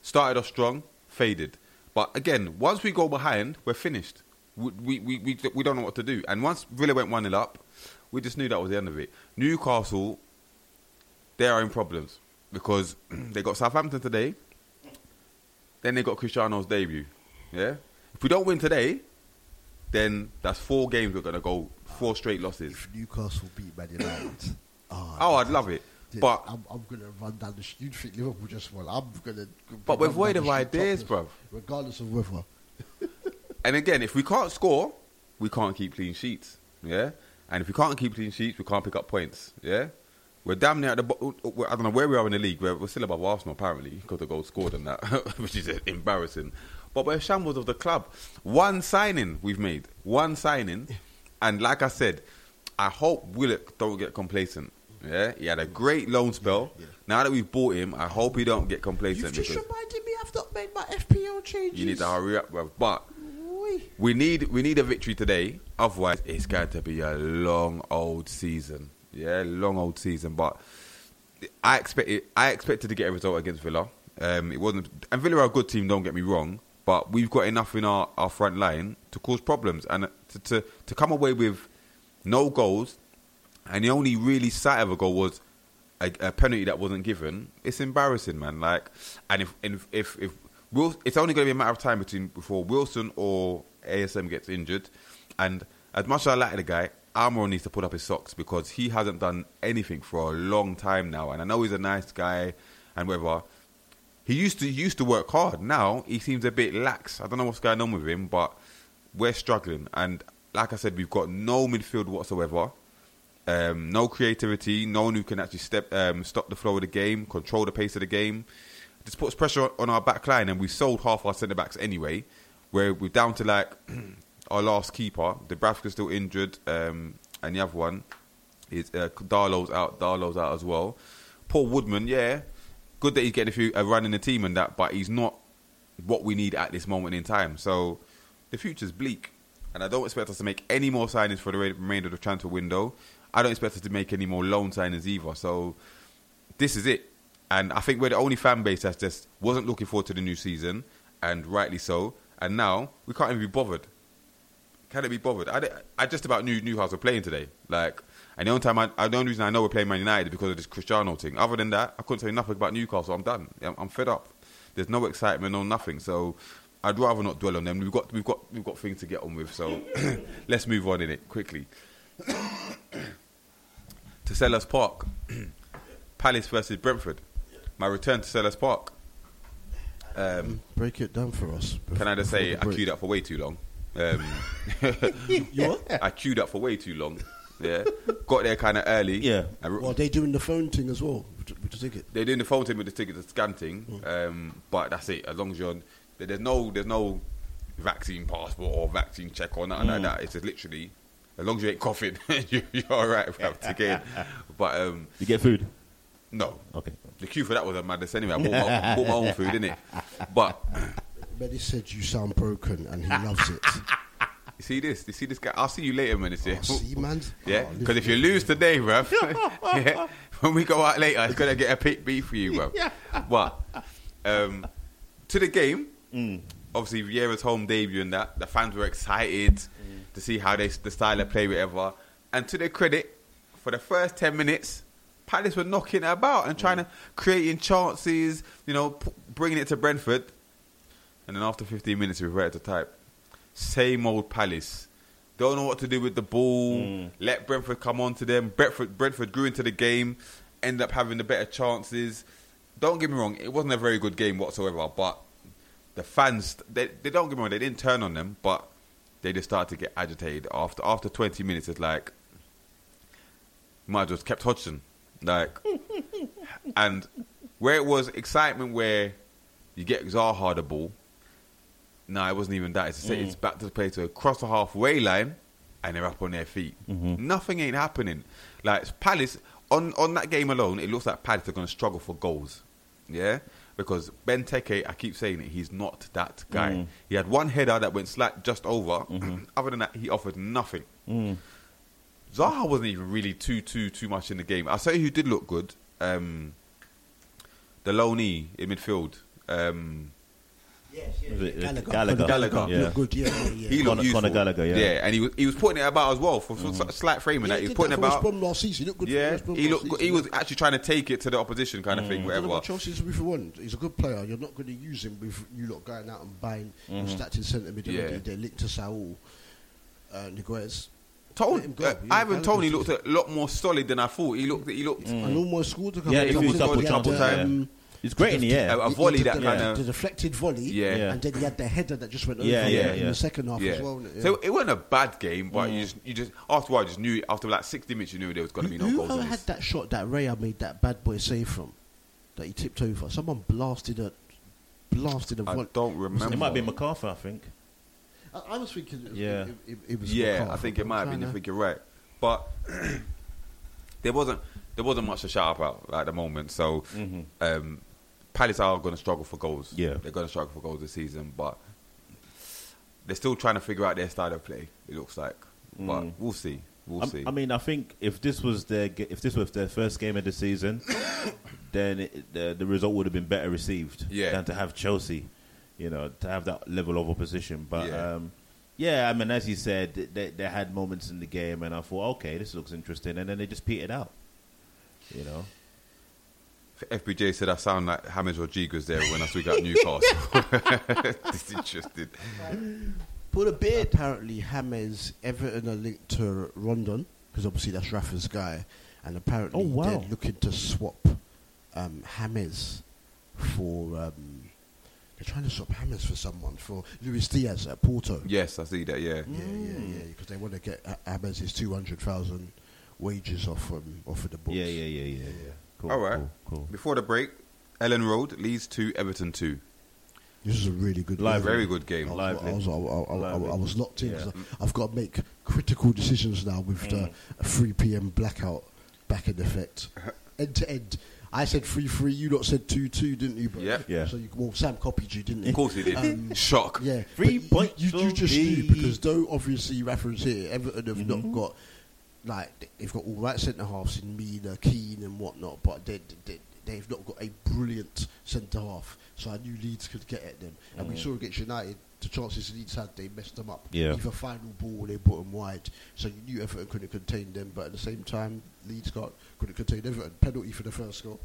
Started off strong, faded. But again, once we go behind, we're finished. We don't know what to do. And once Villa went 1-0 up, we just knew that was the end of it. Newcastle, they are in problems because they got Southampton today. Then they got Cristiano's debut. Yeah. If we don't win today, then that's 4 games we're going to go. 4 straight losses. If Newcastle beat Man United, I'd love it. Yeah, but I'm gonna run down the street. You'd think Liverpool just won. I'm gonna. But we're void of ideas, bruv. Regardless of whether. And again, if we can't score, we can't keep clean sheets. Yeah, and if we can't keep clean sheets, we can't pick up points. Yeah, we're damn near at the. I don't know where we are in the league. We're still above Arsenal apparently because the goal scored and that, which is embarrassing. But we're shambles of the club. One signing we've made. And like I said, I hope Willock don't get complacent. Yeah, he had a great loan spell. Yeah. Now that we've bought him, I hope he don't get complacent. You've just reminded me I've not made my FPL changes. You need to hurry up, bruv. But we need a victory today. Otherwise, it's going to be a long old season. Yeah, long old season. But I expected to get a result against Villa. It wasn't, and Villa are a good team. Don't get me wrong. But we've got enough in our front line to cause problems. And to come away with no goals, and the only really sight of a goal was a penalty that wasn't given, it's embarrassing, man. Like, and if Wilson, it's only going to be a matter of time before Wilson or ASM gets injured. And as much as I like the guy, Armour needs to put up his socks because he hasn't done anything for a long time now. And I know he's a nice guy and whatever. He used to work hard. Now he seems a bit lax. I don't know what's going on with him, but we're struggling. And like I said, we've got no midfield whatsoever, no creativity, no one who can actually stop the flow of the game, control the pace of the game. It just puts pressure on our back line, and we sold half our centre backs anyway. Where we're down to like our last keeper, Dubravka's still injured, and the other one is Darlow's out. Darlow's out as well. Paul Woodman, yeah. Good that he's getting a run in the team and that, but he's not what we need at this moment in time. So the future's bleak, and I don't expect us to make any more signings for the remainder of the transfer window. I don't expect us to make any more loan signings either. So this is it, and I think we're the only fan base that just wasn't looking forward to the new season, and rightly so. And now we can't even be bothered. Can it be bothered? I just about knew Newhouse were playing today. Like, and the only time the only reason I know we're playing Man United is because of this Cristiano thing. Other than that, I couldn't tell you nothing about Newcastle. I'm done. I'm fed up. There's no excitement, no nothing. So I'd rather not dwell on them. We've got things to get on with. So let's move on in it quickly. To Sellers Park, Palace versus Brentford. My return to Sellers Park. Break it down for us. Can I just say I queued up for way too long? You what? I queued up for way too long. Yeah, got there kind of early. Yeah. Well, they're doing the phone thing as well with the ticket. They're doing the phone thing with the ticket, the scan thing. But that's it. As long as you're, there's no vaccine passport or vaccine check or nothing like that. It's just literally, as long as you ain't coughing, you're all right. But you get food. No. Okay. The queue for that was a madness anyway. I bought my own food, innit? But Betty said you sound broken and he loves it. You see this? You see this guy? I'll see you later, man. This year. See, man. Yeah? Because if you lose today, bruv, yeah, when we go out later, it's going to get a pick beef for you, bruv. Yeah. But to the game, obviously, Vieira's home debut and that. The fans were excited to see how the style of play, whatever. And to their credit, for the first 10 minutes, Palace were knocking about and trying to creating chances, you know, bringing it to Brentford. And then after 15 minutes, we reverted to type. Same old Palace. Don't know what to do with the ball. Let Brentford come on to them. Brentford grew into the game. Ended up having the better chances. Don't get me wrong, it wasn't a very good game whatsoever. But the fans, they don't get me wrong, they didn't turn on them. But they just started to get agitated. After 20 minutes, it's like, might as well have kept Hodgson. Like, and where it was excitement where you get Zaha the ball, no, it wasn't even that. It's back to the play to cross the halfway line and they're up on their feet. Nothing ain't happening. Like, Palace, on that game alone, it looks like Palace are going to struggle for goals. Yeah? Because Benteke, I keep saying it, he's not that guy. He had one header that went slight just over. Other than that, he offered nothing. Zaha wasn't even really too much in the game. I'll say who did look good. The loanee in midfield. Gallagher. Yeah. Looked good. He looked useful. Gallagher, yeah, and he was putting it about as well for slight framing. Yeah, that he was putting it about. Last season. He looked good. Yeah, he looked good. He was actually trying to take it to the opposition kind of thing. Whatever. Chelsea's with one. He's a good player. You're not going to use him with you lot going out and buying. You're stacked in centre mid. They're linked to Saul, Niguez. Ivan Toney looked a lot more solid than I thought. He looked. And almost scored a couple of times. Yeah, he scored a couple of times. He's great in the air. A volley that kind of... The deflected volley. Yeah. And then he had the header that just went over in the second half as well. Yeah. So it wasn't a bad game, but you just... After a while, just knew... After like 60 minutes, you knew there was going to be no goals. Who had that shot that Raya made that bad boy save from? That he tipped over? Someone blasted a volley. I don't remember. It might be MacArthur, I think. I was thinking it was I think it might have been. I think you're right. But there wasn't much to shout about at the moment. So Palace are going to struggle for goals. Yeah. They're going to struggle for goals this season. But they're still trying to figure out their style of play, it looks like. But we'll see. We'll see. I mean, I think if this was their first game of the season, then the result would have been better received than to have Chelsea. You know, to have that level of opposition. But, I mean, as you said, they had moments in the game and I thought, okay, this looks interesting. And then they just petered out, you know. FBJ said I sound like James Rodriguez there when I speak at Newcastle. It's interesting. Put a bit. Apparently, James, Everton are linked to Rondon, because obviously that's Rafa's guy. And apparently they're looking to swap James for... They're trying to swap Hammers for someone, for Luis Diaz at Porto. Yes, I see that, yeah. Because they want to get Hammers his 200,000 wages off of the books. Yeah. Cool, all right. Cool. Before the break, Ellen Road leads to Everton 2. This is a really good game. Very good game. I was locked in because I've got to make critical decisions now with the 3 p.m. blackout back in effect. End to end. I said 3-3, you lot said 2-2, didn't you, bro? Yeah. So Sam copied you, didn't he? Of course he did. Shock. Yeah. 3 points. You just knew, because though obviously Rafa's here, Everton have not got, like, they've got all right centre halves in Mina, Keane and whatnot, but they they've not got a brilliant centre-half. So I knew Leeds could get at them. And we saw against United, the chances Leeds had, they messed them up. Yeah. Either final ball or they put them wide. So you knew Everton couldn't contain them, but at the same time, Leeds couldn't contain Everton. Penalty for the first goal.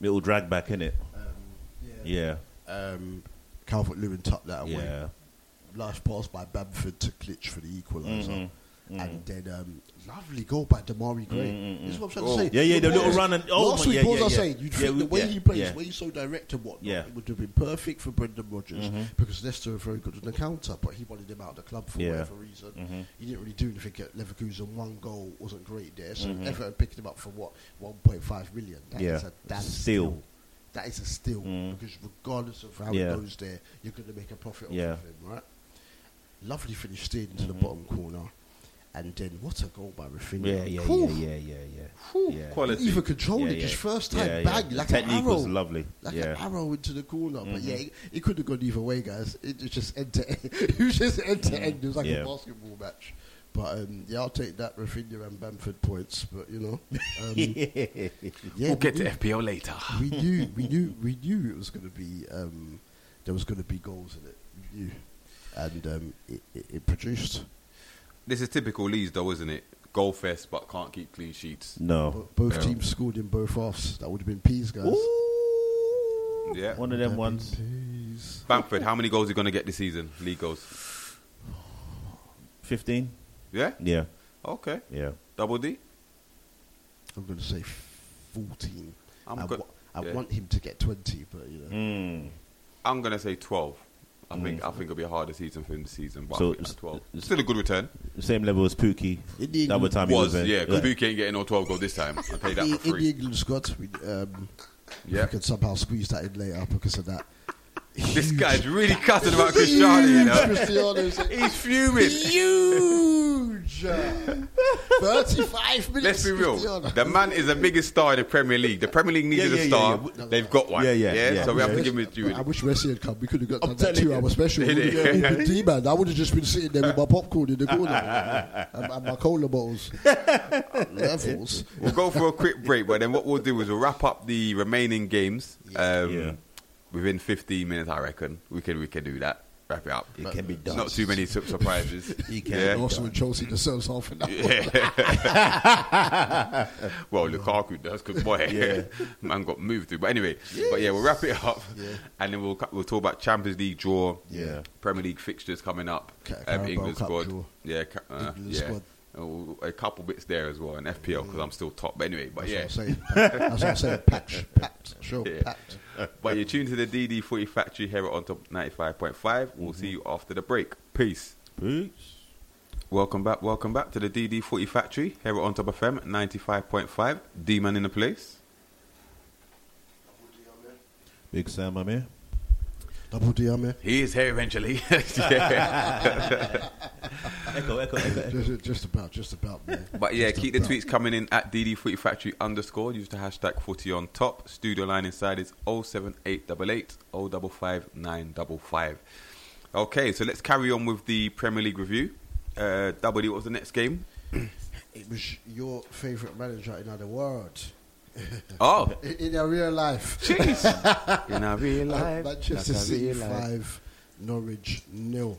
Little drag back, innit? Calvert-Lewin tucked that away. Yeah. Last pass by Bamford to Klitsch for the equaliser. And then lovely goal by Damari Gray. This is what I'm trying to say. The little run. And last week, I was saying, you'd think the way he plays, the way he's so direct and whatnot, it would have been perfect for Brendan Rodgers because Leicester are very good on the counter, but he wanted him out of the club for whatever reason. He didn't really do anything at Leverkusen. One goal wasn't great there, so Everton picked him up for what, 1.5 million. That's a steal. That is a steal because regardless of how it goes there, you're going to make a profit off of him, right? Lovely finish, steered into the bottom corner. And then what a goal by Rafinha. Quality. He even controlled it just first time, bang, like an arrow. Technique was lovely. Like an arrow into the corner. But it could have gone either way, guys. It was just end to end. It was just end to end. It was like a basketball match. But I'll take that Rafinha and Bamford points. But you know, we'll get to FPL later. We knew it was going to be there was going to be goals in it. We knew, and it produced. This is typical Leeds, though, isn't it? Goal fest, but can't keep clean sheets. No. Both teams scored in both halves. That would have been Peas, guys. Ooh. Yeah. One of them ones. Bamford, how many goals are you going to get this season? League goals? 15. Yeah? Yeah. Okay. Yeah. Double D? I'm going to say 14. I want him to get 20, but, you know. I'm going to say 12. I think it'll be a harder season for him this season, but so I think 12. Still a good return. Same level as Pookie. Because Pookie ain't getting all 12 goals this time. I'll tell you that for free. In the England squad, we can somehow squeeze that in later because of that. This guy's really cutting about Cristiano, you know. He's fuming. Huge. 35 minutes. Let's be real. Cristiano. The man is the biggest star in the Premier League. The Premier League needed a star. Yeah. They've got one. So we have to give him his due. I wish Messi had come. We could have got that 2 hour special. I would have just been sitting there with my popcorn in the corner and my cola bottles. Levels. We'll go for a quick break, but then what we'll do is we'll wrap up the remaining games. Within 15 minutes, I reckon we can do that. Wrap it up. It can be done. Not too many surprises. He can. Yeah. Also, in Chelsea deserves half an hour. Yeah. Well, Lukaku does, good boy. Man got moved through. But anyway, we'll wrap it up, and then we'll talk about Champions League draw. Yeah. Premier League fixtures coming up. England squad. Yeah. England squad. A couple bits there as well, and FPL because I'm still top. But anyway, that's what I'm saying. Packed. But you're tuned to the DD40 Factory here on Top 95.5. We'll see you after the break. Peace. Welcome back to the DD40 Factory here on Top FM 95.5. D-Man in the place. Big Sam, I'm here. Double D, I'm here. He is here eventually. Echo. Just about, man. But keep the tweets coming in at DD40Factory_. Use the hashtag 40 on top. Studio line inside is 07888 055955. Okay, so let's carry on with the Premier League review. W, what was the next game? It was your favourite manager in the world. Oh, in our real life. Jeez. In our real life. Manchester City 5, Norwich 0.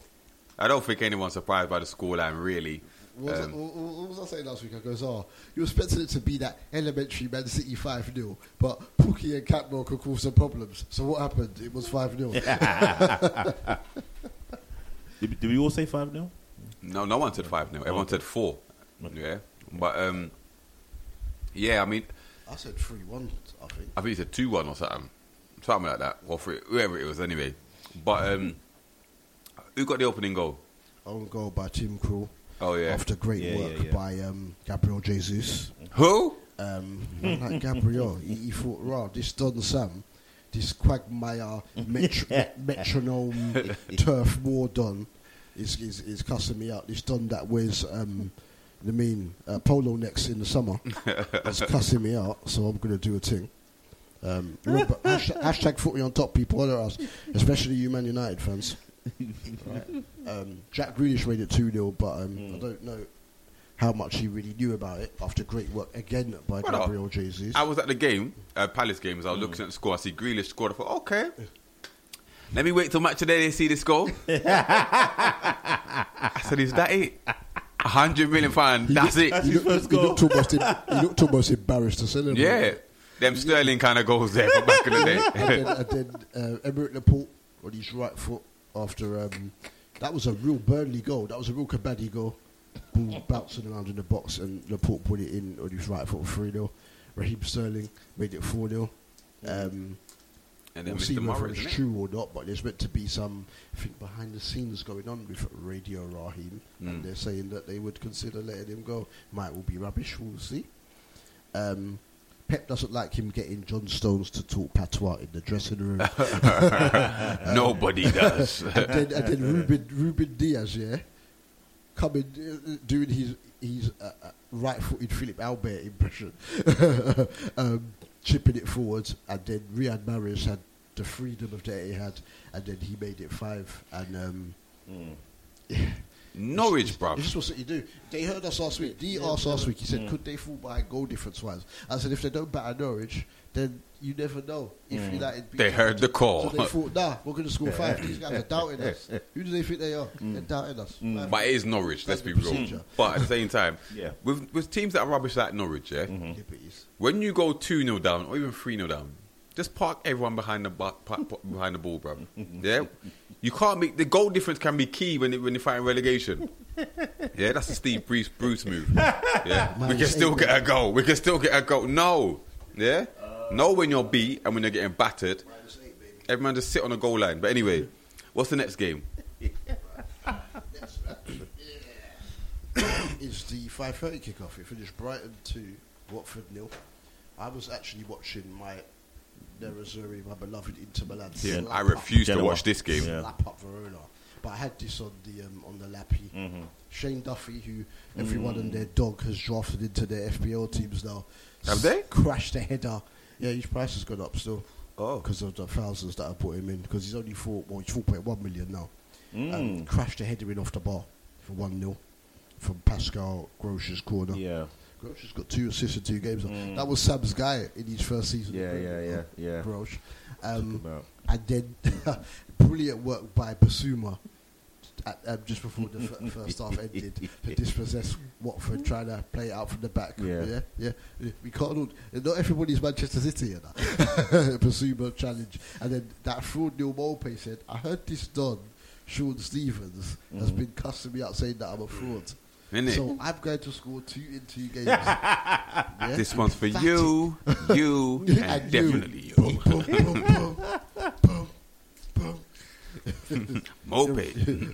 I don't think anyone's surprised by the scoreline, really. What was I saying last week? I goes, you were expecting it to be that elementary Man City 5-0, but Pookie and Catmull could cause some problems. So what happened? It was 5-0. Did we all say 5-0? No, no one said 5-0. Everyone said 4. Yeah. But, I mean... I said 3-1, I think. I think you said 2-1 or something. Something like that. Or 3, whoever it was, anyway. But who got the opening goal? Own goal by Tim Krul. Oh, yeah. After great work by Gabriel Jesus. Who? Like Gabriel. He thought, this Don Sam, this quagmire metronome turf war Don is cussing me out. This Don that wears... polo necks in the summer. That's cussing me out, so I'm going to do a thing. Remember, hashtag footy on top, people, other us, especially you Man United fans. Right. Jack Grealish made it 2-0, but I don't know. how much he really knew about it after great work again by Gabriel Jesus. I was at the game, Palace games. I was looking at the score. I see Grealish scored. I thought, okay, let me wait till match today to see this goal. I said, is that it? £100 million, that's it. That's his first goal. He looked almost embarrassed to celebrate. Yeah, them Sterling kind of goals there from back in the day. And then Emerick Laporte on his right foot after that was a real Burnley goal. That was a real Kabaddi goal. Ball bouncing around in the box and Laporte put it in on his right foot 3-0. Raheem Sterling made it 4-0. And then we'll see whether it's true or not, but there's meant to be some, I think, behind the scenes going on with Radio Raheem, and they're saying that they would consider letting him go. Might all be rubbish, we'll see. Pep doesn't like him getting John Stones to talk patois in the dressing room. Nobody does. and then Ruben Diaz, yeah, coming, doing his right-footed Philip Albert impression. Chipping it forward, and then Riyad Mahrez had the freedom of the Etihad, and then he made it 5. And Norwich, bruv. This is what you do. They heard us last week. They asked last week. He said, could they fall by goal difference-wise? I said, if they don't batter Norwich, then you never know. If United beat, they heard the call. So they thought, we're going to score 5. These guys are doubting us. Who do they think they are? They're doubting us. But it is Norwich, let's be real. But at the same time, with teams that are rubbish like Norwich, when you go 2-0 down or even 3-0 down, just park everyone behind the ball, bro. Yeah, you can't make the goal difference can be key when you're fighting relegation. Yeah, that's a Steve Bruce move. Yeah, we can still get a goal. No, yeah, no when you're beat and when you're getting battered. Everyone just sit on the goal line. But anyway, what's the next game? It's the 5:30 kickoff. It finished Brighton 2, Watford 0. I was actually watching my beloved Inter Milan. Yeah, I refuse to watch this game. Slap up Verona, but I had this on the lappy. Shane Duffy, who everyone and their dog has drafted into their FPL teams now. Have they crashed the header? Yeah, his price has gone up still. Oh, because of the thousands that I put him in. Because he's only 4.1 million now. Crashed the header in off the bar for 1-0 from Pascal Grosch's corner. Yeah. Grosch has got 2 assists in 2 games. That was Sam's guy in his first season. Yeah. Grosch. And then brilliant work by Basuma just before the first half ended to dispossess Watford, trying to play it out from the back. Yeah. We can't. Not everybody's Manchester City. Basuma challenge. And then that fraud Neil Molpe said, I heard this Don, Sean Stevens, has been cussing me out saying that I'm a fraud. Isn't so it? I'm going to score 2 in 2 games. Yeah? This one's for you, you, and definitely you. Mopey.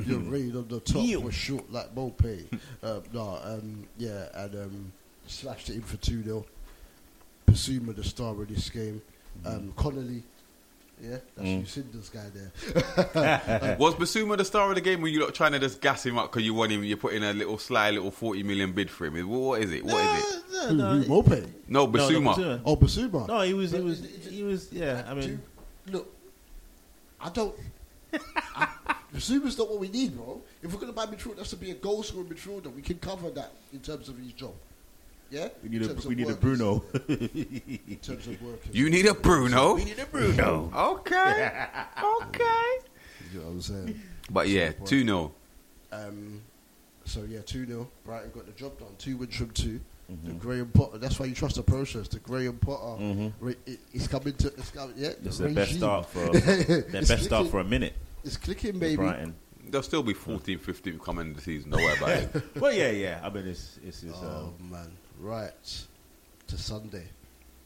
Your reign on the top was short like Mopey. Slashed it in for 2-0. Basuma, the star of this game. Connolly. Yeah, that's Lucinda's guy there. Was Basuma the star of the game? Were you lot trying to just gas him up because you want him? You're putting a little sly little 40 million bid for him. What is it? Mopé? No, Basuma. No, Basuma. No, he was. Yeah, I mean, look, I don't. Basuma's not what we need, bro. If we're gonna buy midfielder, that's to be a goal scorer midfielder. We can cover that in terms of his job. Yeah, we need a Bruno. In terms of working, you need a Bruno. We need a Bruno. Okay. You know what I'm saying? But yeah, 2-0. So yeah, 2-0. Brighton got the job done. 2 wins from 2. The Graham Potter. That's why you trust the process. The Graham Potter. It's coming to. It's the best start for. Start for a minute. It's clicking, baby. Brighton. They'll still be 14, 15 coming in the season. Don't worry about it. Well, yeah. I mean, it's man. Right to Sunday.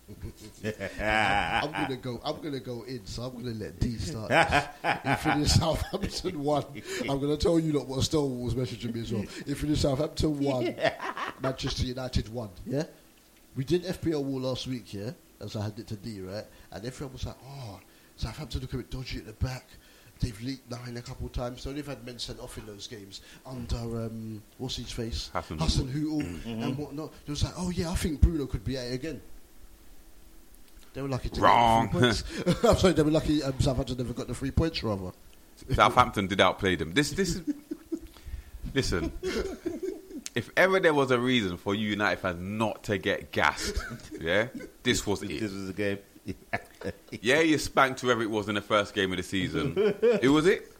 I'm gonna go in. So I'm gonna let D start this. If it is Southampton 1, I'm gonna tell you lot what Stonewall was messaging me as well. If it is Southampton 1, Manchester United 1. Yeah, we did FPL Wall last week. Yeah, as I had it to D, right, and everyone was like, "Oh, Southampton look a bit dodgy at the back. They've leaked 9 a couple of times. So they've had men sent off in those games under, what's his face? Hassan Hutel and whatnot. They was like, oh yeah, I think Bruno could be at it again. They were lucky to get the 3 points. I'm sorry, they were lucky Southampton never got the 3 points, rather. Southampton did outplay them. Listen, If ever there was a reason for you United fans not to get gassed, yeah, this was it. This was the game. Yeah, you spanked whoever it was in the first game of the season. Who was it?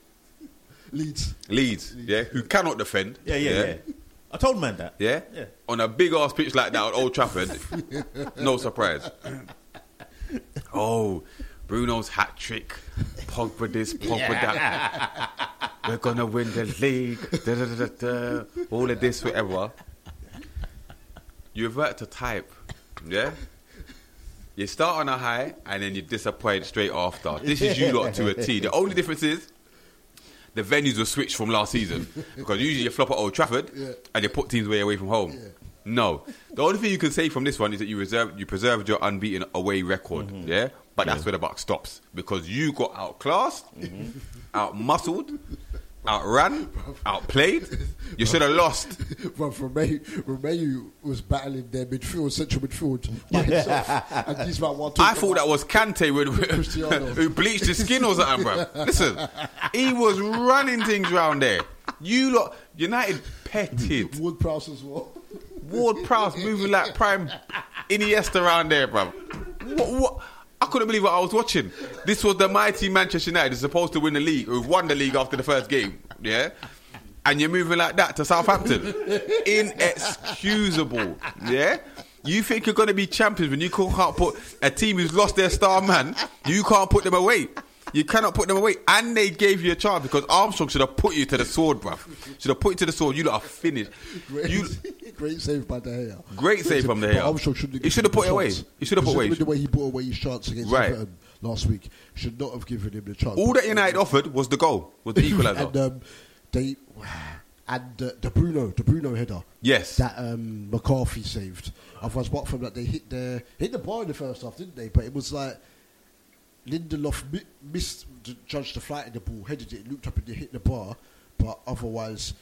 Leeds, yeah, who cannot defend. Yeah. I told man that. Yeah? On a big-ass pitch like that at Old Trafford, no surprise. Oh, Bruno's hat-trick. Pogba this, Pogba that. We're going to win the league. All of this, whatever. You revert to type, yeah? You start on a high and then you disappoint straight after. This is you lot to a T. The only difference is the venues were switched from last season, because usually you flop at Old Trafford and you put teams way away from home. Yeah. No. The only thing you can say from this one is that you preserved your unbeaten away record, yeah? But that's where the buck stops, because you got outclassed, outmuscled, outran, outplayed. You should have lost. But Romelu was battling their midfield, central midfield, by himself. And he's about one. I thought that was Kante with Cristiano, who bleached his skin or something, bro. Listen, he was running things round there. You lot, United petted. Ward-Prowse as well. Ward-Prowse moving like prime Iniesta around there, bro. What? I couldn't believe what I was watching. This was the mighty Manchester United, supposed to win the league, who've won the league after the first game, yeah? And you're moving like that to Southampton. Inexcusable, yeah? You think you're going to be champions when you can't put a team who's lost their star man, you can't put them away. You cannot put them away. And they gave you a chance, because Armstrong should have put you to the sword, bruv. Should have put you to the sword. You lot are finished. Great save by De Gea. Great save from De Gea. Armstrong shouldn't. He should have put it away. He should have put away. The way he put away his chance against Everton last week, should not have given him the chance. All that United offered was the goal, was the equaliser. And the Bruno header. Yes. That McCarthy saved. Otherwise, apart from that, they hit the bar in the first half, didn't they? But it was like, Lindelof misjudged the flight of the ball, headed it, looked up and hit the bar. But otherwise,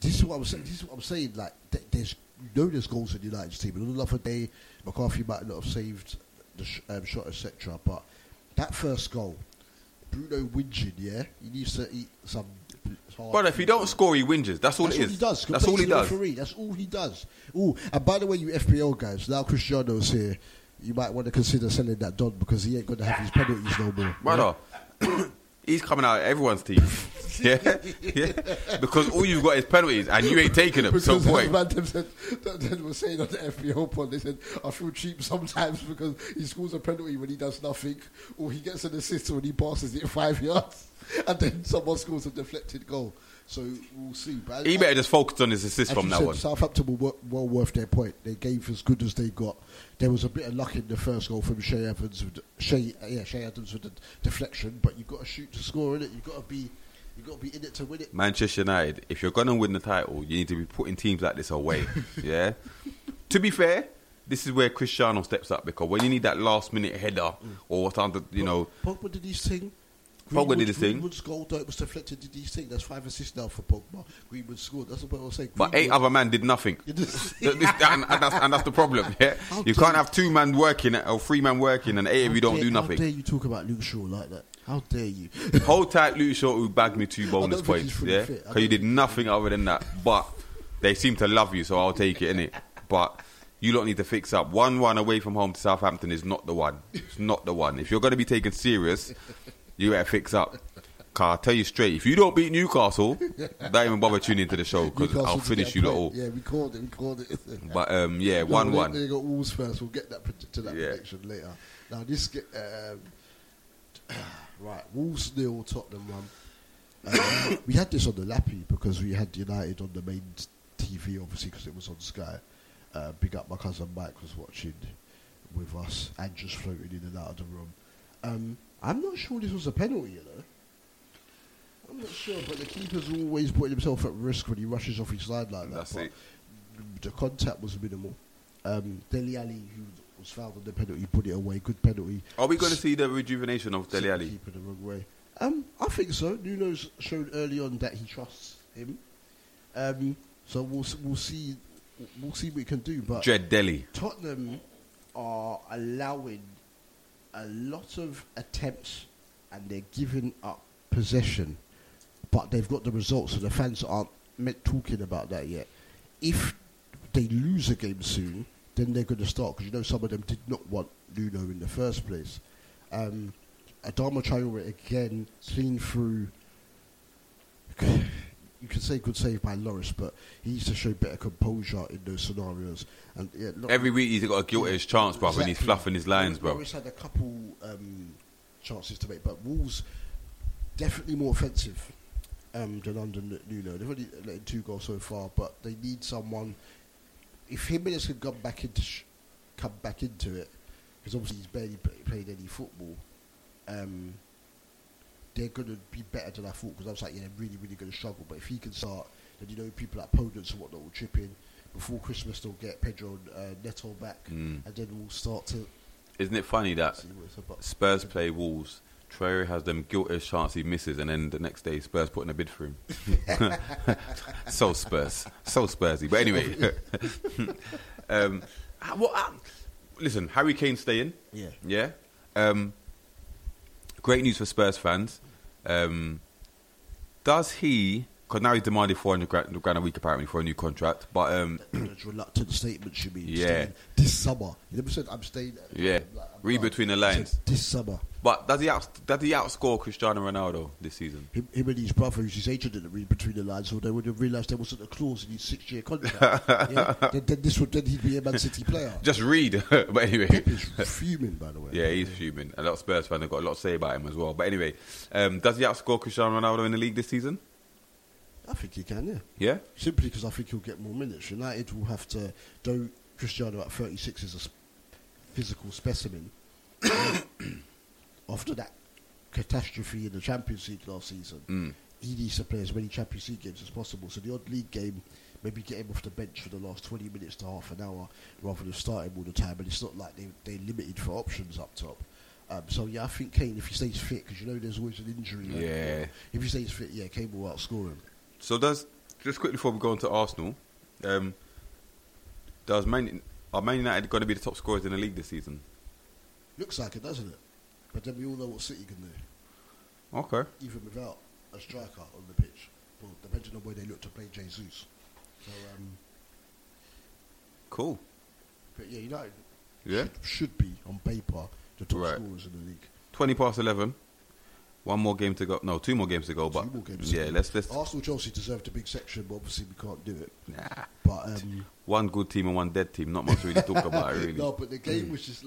this is what I'm saying. Like, there's goals in the United's team. And on another day, McCarthy might not have saved the shot, etc. But that first goal, Bruno whinging. Yeah, he needs to eat some. But if he don't score, he whinges. That's all it is. That's all he does. That's all he does. Oh, and by the way, you FPL guys, now Cristiano's here, you might want to consider selling that Don, because he ain't going to have his penalties no more. Brother, yeah? He's coming out of everyone's team. Yeah? Because all you've got is penalties and you ain't taking them. Because that man was saying on the FBO pod, they said, I feel cheap sometimes because he scores a penalty when he does nothing, or he gets an assist when he passes it 5 yards, and then someone scores a deflected goal. So we'll see. But he better just focus on his assist from now on. Southampton were well worth their point. They gave as good as they got. There was a bit of luck in the first goal from Shea Adams with the deflection, but you've got to shoot to score, innit? You've got to be in it to win it. Manchester United, if you're going to win the title, you need to be putting teams like this away. Yeah. To be fair, this is where Cristiano steps up, because when you need that last minute header or what under, you know. Pogba did his thing. Pogba did his thing. Greenwood's goal, though it was deflected, did his thing. That's 5 assists now for Pogba. Greenwood scored. That's what I was saying. Greenwood. But 8 other man did nothing. and that's the problem. Yeah? You can't have 2 man working or 3 man working and 8 of you don't do nothing. How dare you talk about Luke Shaw like that? How dare you? Hold tight, Luke Shaw, who bagged me 2 bonus points. Yeah, because you did nothing other than that. But they seem to love you, so I'll take it, innit? But you lot need to fix up. 1-1 away from home to Southampton is not the one. It's not the one. If you're going to be taken serious, you better fix up. I'll tell you straight, if you don't beat Newcastle, don't even bother tuning into the show, because I'll finish you lot all. Yeah, we called it. But, yeah, 1-1. They got Wolves first. We'll get to that prediction later. Now, this... right, Wolves 0, Tottenham 1. We had this on the lappy, because we had United on the main TV, obviously, because it was on Sky. Big up, my cousin Mike was watching with us, and just floating in and out of the room. I'm not sure this was a penalty, you know. I'm not sure, but the keeper's always putting himself at risk when he rushes off his side like that. That's it. The contact was minimal. Dele Alli, who was fouled on the penalty, put it away. Good penalty. Are we going to see the rejuvenation of Dele Alli? Keeper the wrong way. I think so. Nuno's showed early on that he trusts him. So we'll see what he can do. But Jed Dele. Tottenham are allowing a lot of attempts and they're giving up possession, but they've got the results, so the fans aren't talking about that yet. if they lose a game soon, then they're going to start, because you know some of them did not want Nuno in the first place. Adama Traore again, clean through. You could say good save by Loris, but he used to show better composure in those scenarios. And yeah, every week he's got a guilty as chance, bro, and he's fluffing his lines, bro. Loris had a couple chances to make, but Wolves definitely more offensive than under Nuno. They've only let in 2 goals so far, but they need someone. If Jimenez can come back into it, because obviously he's barely played any football, they're going to be better than I thought, because I was like, yeah, they're really, really going to struggle. But if he can start, then you know people like Podence and whatnot will chip in. Before Christmas, they'll get Pedro and Neto back, and then we'll start to... Isn't it funny that Spurs play Wolves, Traore has them guiltiest chance he misses, and then the next day Spurs put in a bid for him. So Spursy. But anyway, listen, Harry Kane staying. Yeah. Great news for Spurs fans. Does he? Because now he's demanded £400,000 a week apparently for a new contract. But reluctant statement, you mean? Yeah. Staying this summer. He never said I'm staying. Yeah. Read between the lines. This summer. But does he outscore Cristiano Ronaldo this season? Him and his brother, who's his agent, didn't read between the lines, so they would have realised there wasn't a clause in his 6-year contract. Yeah? then he'd be a Man City player. Just read. But anyway, Pep is fuming, by the way. Yeah, he's fuming. A lot of Spurs fans have got a lot to say about him as well. But anyway, does he outscore Cristiano Ronaldo in the league this season? I think he can. Yeah. Simply because I think he'll get more minutes. United will have to, though Cristiano at 36 is a physical specimen. After that catastrophe in the Champions League last season, he needs to play as many Champions League games as possible. So the odd league game, maybe get him off the bench for the last 20 minutes to half an hour rather than start him all the time. And it's not like they're limited for options up top. I think Kane, if he stays fit, because you know there's always an injury. If he stays fit, Kane will outscore him. So just quickly before we go on to Arsenal, are Man United going to be the top scorers in the league this season? Looks like it, doesn't it? But then we all know what City can do. Okay. Even without a striker on the pitch. Well, depending on where they look to play Jesus. So, cool. But yeah, United should be, on paper, the top scorers in the league. 20 past 11. 2 more games to go. Let's. Arsenal, Chelsea deserved a big section, but obviously we can't do it. Nah. But one good team and one dead team. Not much to really talk about, really. No, but the game was just...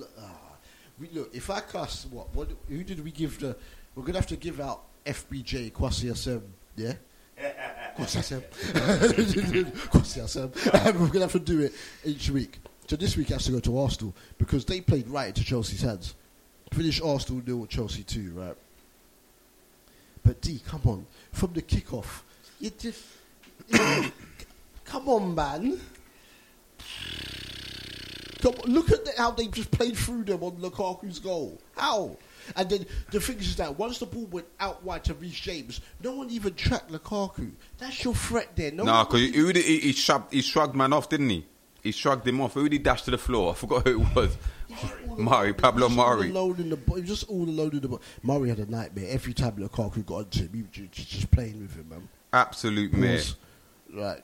Look, if I cast what? Who did we give the? We're gonna have to give out FBJ Kwasi-Asem, yeah. Kwasi-Asem. We're gonna have to do it each week. So this week has to go to Arsenal because they played right into Chelsea's hands. Finished Arsenal 0, Chelsea 2, right? But D, come on, from the kickoff, you just come on, man. Look at how they just played through them on Lukaku's goal. How? And then the thing is that once the ball went out wide to Reece James, no one even tracked Lukaku. That's your threat there. No, because he shrugged man off, didn't he? He shrugged him off. Who did he dash to the floor? I forgot who it was. Pablo Mari. He was just all alone in the box. Mari had a nightmare. Every time Lukaku got onto him, he was just playing with him, man. Absolute mare. Right.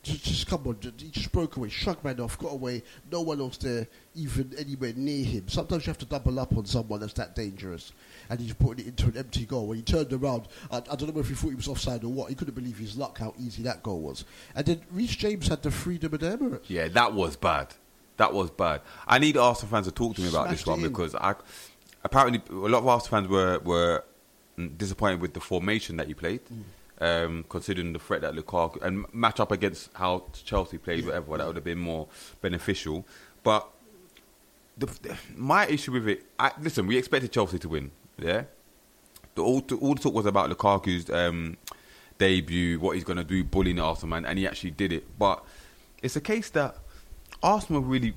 Just come on, he just broke away, shrugged man off, got away, no one else there, even anywhere near him. Sometimes you have to double up on someone that's that dangerous. And he's putting it into an empty goal. When he turned around, I don't know if he thought he was offside or what, he couldn't believe his luck, how easy that goal was. And then Reece James had the freedom of the Emirates. Yeah, that was bad. I need Arsenal fans to talk to me about this one because apparently a lot of Arsenal fans were disappointed with the formation that he played. Considering the threat that Lukaku and match up against how Chelsea played, whatever, that would have been more beneficial. But my issue with it, listen, we expected Chelsea to win. Yeah, all the talk was about Lukaku's debut, what he's going to do, bullying Arsenal, man, and he actually did it. But it's a case that Arsenal really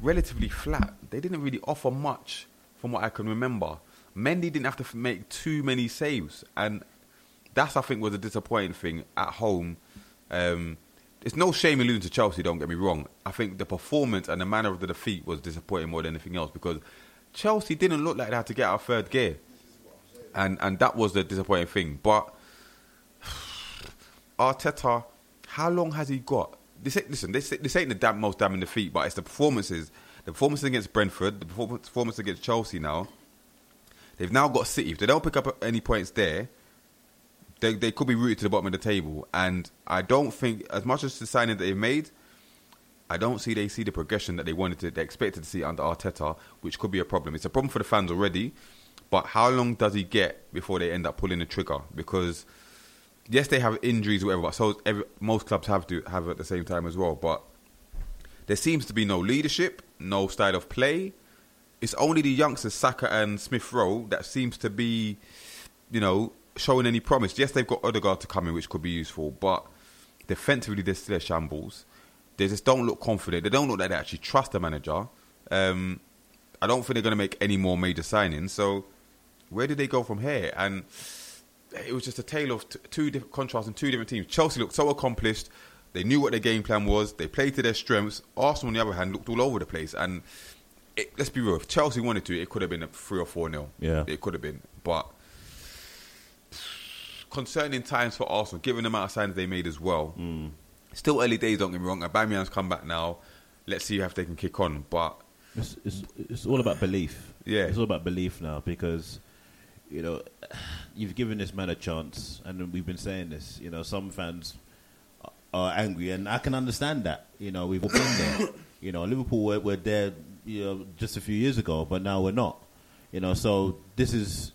relatively flat. They didn't really offer much, from what I can remember. Mendy didn't have to make too many saves, and that's, I think, was a disappointing thing at home. It's no shame in losing to Chelsea, don't get me wrong. I think the performance and the manner of the defeat was disappointing more than anything else because Chelsea didn't look like they had to get out of third gear. And that was the disappointing thing. But Arteta, how long has he got This ain't the most damning defeat, but it's the performances. The performance against Brentford, the performance against Chelsea now. They've now got City. If they don't pick up any points there, they could be rooted to the bottom of the table. And I don't think, as much as the signing that they've made, I don't see they see the progression that they expected to see under Arteta, which could be a problem. It's a problem for the fans already, but how long does he get before they end up pulling the trigger? Because, yes, they have injuries or whatever, but most clubs have at the same time as well. But there seems to be no leadership, no style of play. It's only the youngsters, Saka and Smith Rowe, that seems to be, showing any promise. Yes, they've got Odegaard to come in, which could be useful, but defensively, there's still a shambles. They just don't look confident. They don't look like they actually trust the manager. I don't think they're going to make any more major signings. So where do they go from here? And it was just a tale of two different contrasts and two different teams. Chelsea looked so accomplished. They knew what their game plan was. They played to their strengths. Arsenal, on the other hand, looked all over the place. And let's be real. If Chelsea wanted to, it could have been a 3 or 4-0. Yeah. It could have been. But concerning times for Arsenal, given the amount of signings they made as well. Mm. Still early days, don't get me wrong. Aubameyang's come back now. Let's see if they can kick on. But it's all about belief. Yeah, it's all about belief now because you've given this man a chance, and we've been saying this. Some fans are angry, and I can understand that. We've all been there. Liverpool were there just a few years ago, but now we're not. So this is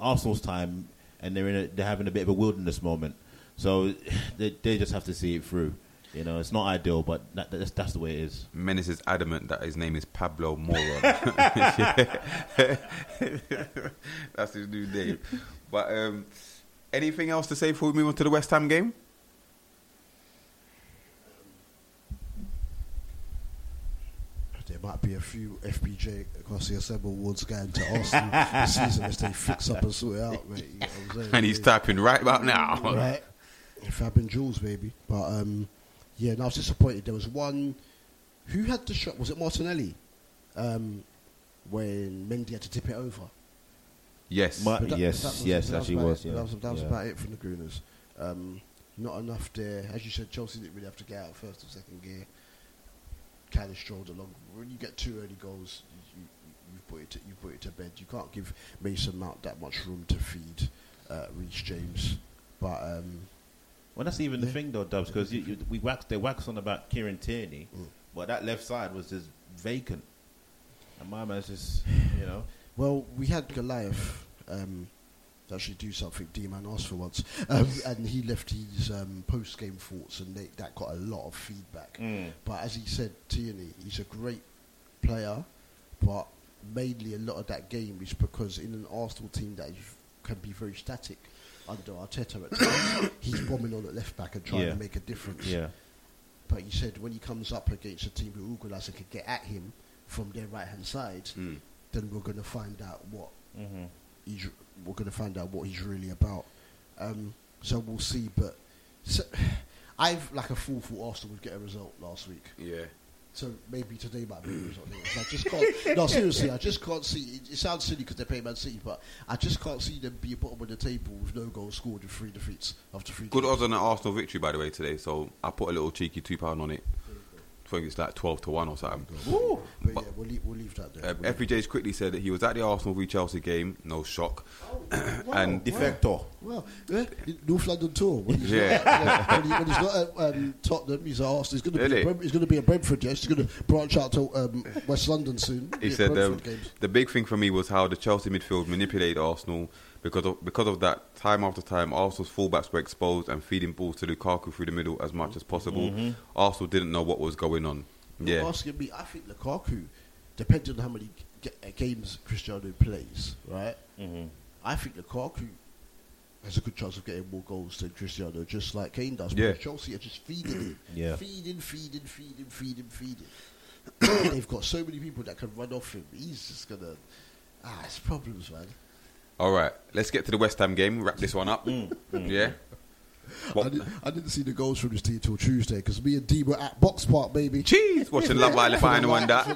Arsenal's time, and they're having a bit of a wilderness moment. So they just have to see it through. It's not ideal, but that's the way it is. Menace is adamant that his name is Pablo Moron. That's his new name. But anything else to say before we move on to the West Ham game? There might be a few FPJ Garcia-Seba awards going to Arsenal this season as they fix up and sort it out, mate. You know what I'm saying? And he's typing right about now. Right. Fabian Jules, maybe. But, I was disappointed. There was one... Who had the shot? Was it Martinelli? When Mendy had to tip it over. Yes. Yes, that was. That was about it from the Gunners. Not enough there. As you said, Chelsea didn't really have to get out first or second gear. Kind of strolled along. When you get two early goals, you put it to bed. You can't give Mason Mount that much room to feed Reece James. But... Well, that's even the thing, though, Dubs, because they wax on about Kieran Tierney, but that left side was just vacant. And my man's just, Well, we had Goliath actually do something D-Man asked for once, and he left his post-game thoughts, and that got a lot of feedback. Mm. But as he said, Tierney, he's a great player, but mainly a lot of that game is because in an Arsenal team that can be very static, under Arteta at times, he's bombing on at left back and trying to make a difference. Yeah. But he said when he comes up against a team who organise and can get at him from their right hand side, then we're going to find out what he's really about. So we'll see. But I've like a fool for Arsenal would get a result last week. Yeah. So maybe today might be a result. I just can't. No, seriously, I just can't see. It sounds silly because they're playing Man City, but I just can't see them be bottom of the table with no goals scored and 3 defeats after 3 defeats. Good odds on an Arsenal victory, by the way, today. So I put a little cheeky £2 on it. I think it's like 12 to 1 or something. Ooh. But yeah, we'll leave that there. FPJ's quickly said that he was at the Arsenal v Chelsea game. No shock. Oh, wow, and de facto. Well, North London tour. When he's not at Tottenham, he's at Arsenal. He's going to be at Brentford. Yes, he's going to branch out to West London soon. He said the big thing for me was how the Chelsea midfield manipulated Arsenal. Because of that, time after time, Arsenal's fullbacks were exposed and feeding balls to Lukaku through the middle as much as possible. Mm-hmm. Arsenal didn't know what was going on. You're asking me, I think Lukaku, depending on how many games Cristiano plays, right? Mm-hmm. I think Lukaku has a good chance of getting more goals than Cristiano, just like Kane does. Yeah. Chelsea are just feeding him. Yeah. Feeding. They've got so many people that can run off him. He's just going to... Ah, it's problems, man. All right, let's get to the West Ham game. Wrap this one up. Yeah. I didn't see the goals from this team till Tuesday because me and Dee were at Box Park, baby. Cheese! Watching Love Island final and that.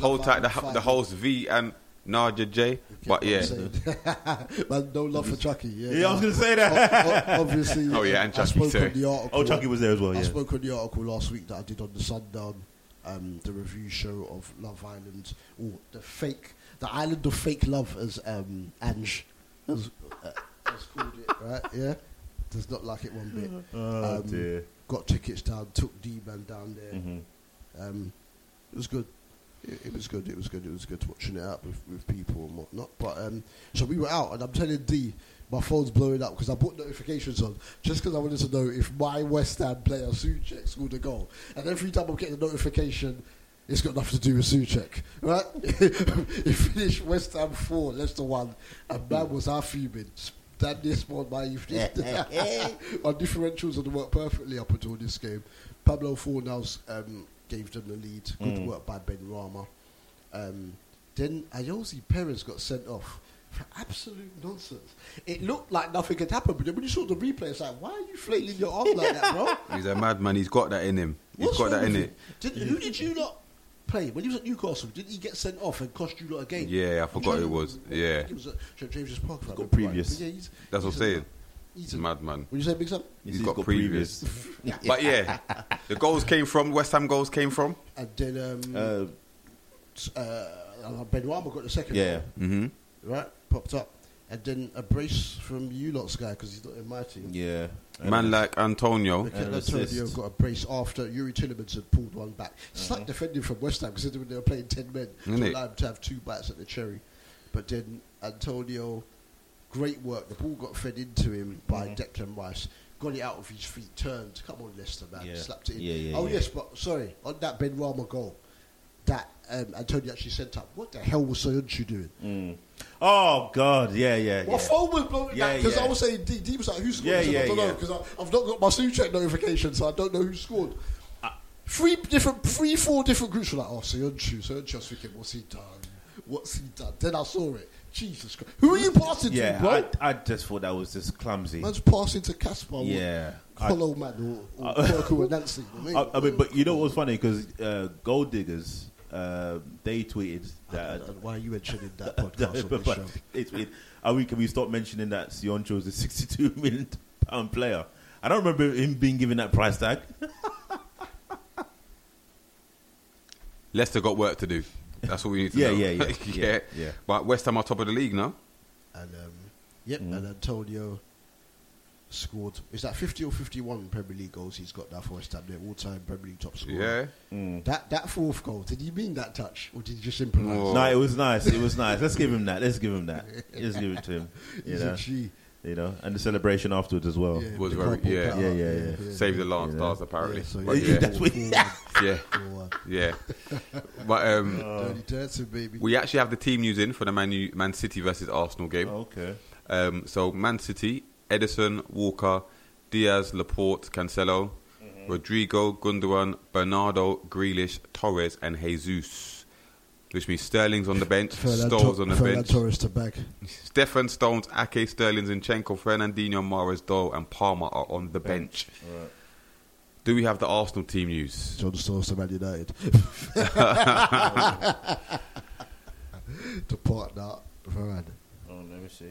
Hold tight the host V and Naja J. But yeah. But no love for Chucky. Yeah, yeah, I was going to say that. Obviously. Oh, yeah, and Chucky too. Oh, Chucky was there as well, yeah. I spoke on the article last week that I did on the Sundown, the review show of Love Island, or the Island of Fake Love, as Ange has called it, right? Yeah? Does not like it one bit. Oh, dear. Got tickets down, took D-Man down there. Mm-hmm. It was good. It was good watching it out with people and whatnot. But so we were out, and I'm telling D, my phone's blowing up because I put notifications on just because I wanted to know if my West Ham player Souček scored a goal. And every time I'm getting a notification, it's got nothing to do with Souček, right? It finished West Ham 4, Leicester 1, and man was half fuming. Damn near spoiled my evening. Our differentials had worked perfectly up until this game. Pablo Fornals, gave them the lead. Good work by Ben Rama. Then Ayoze Perez got sent off for absolute nonsense. It looked like nothing had happened, but then when you saw the replay, it's like, why are you flailing your arm like that, bro? He's a madman. He's got that in him. Who did you not play? When he was at Newcastle, didn't he get sent off and cost you lot a game? Yeah, I forgot it was. Yeah. He was at James's Park. He's got previous. Right. Yeah, that's what I'm saying. He's a madman. Would you say Big Sam? He's got previous. But yeah, the goals came from, West Ham goals came from. And then Benrahma got the second one. Mm-hmm. Right, popped up. And then a brace from you lot's guy, because he's not in my team. Yeah. Man like Antonio. Antonio got a brace after Yuri Tillemans had pulled one back. It's like defending from West Ham, because they were playing 10 men. They allowed him to have two bites at the cherry. But then Antonio... Great work. The ball got fed into him by Declan Rice. Got it out of his feet. Turned. Come on, Leicester, man. Yeah. Slapped it in. Yes, but sorry. On that Ben Rama goal that Antonio actually sent up. What the hell was Soyuncu doing? Oh, God. Yeah. My phone was blowing up because I was saying D was like, who scored? I don't know because I've not got my Souček notification, so I don't know who scored. Four different groups were like, oh, Soyuncu. I was thinking, what's he done? Then I saw it. Jesus Christ. Who are you passing to, bro? I just thought that was just clumsy. Man's passing to Caspar. Yeah. Hello, man. Or Nancy. I mean, but you know what's funny? Because Gold Diggers, they tweeted that... I don't know why are you mentioning that podcast on this show? Can we stop mentioning that Sioncho is a £62 million player? I don't remember him being given that price tag. Leicester got work to do. That's what we need to know. Yeah. But West Ham are top of the league now. And and Antonio scored. Is that 50 or 51 Premier League goals he's got now for West Ham? They're all-time Premier League top scorer. Yeah. That fourth goal. Did he mean that touch, or did he just improvise? No, it was nice. Let's give him that. Let's give it to him. He's a G. You know, and the celebration afterwards as well. Yeah, was very Save the Lance stars apparently. But dirty, baby. We actually have the team news in for the Man City versus Arsenal game. Oh, okay. So Man City: Edison, Walker, Diaz, Laporte, Cancelo, Rodrigo, Gundogan, Bernardo, Grealish, Torres, and Jesus. Which means Sterling's on the bench, Stones on the bench. Torres to back. Stefan, Stones, Ake, Sterling, Zinchenko, Fernandinho, Mahrez, Doyle and Palmer are on the bench. Right. Do we have the Arsenal team news? John Stones to Man United. To partner Varane. Oh, let me see.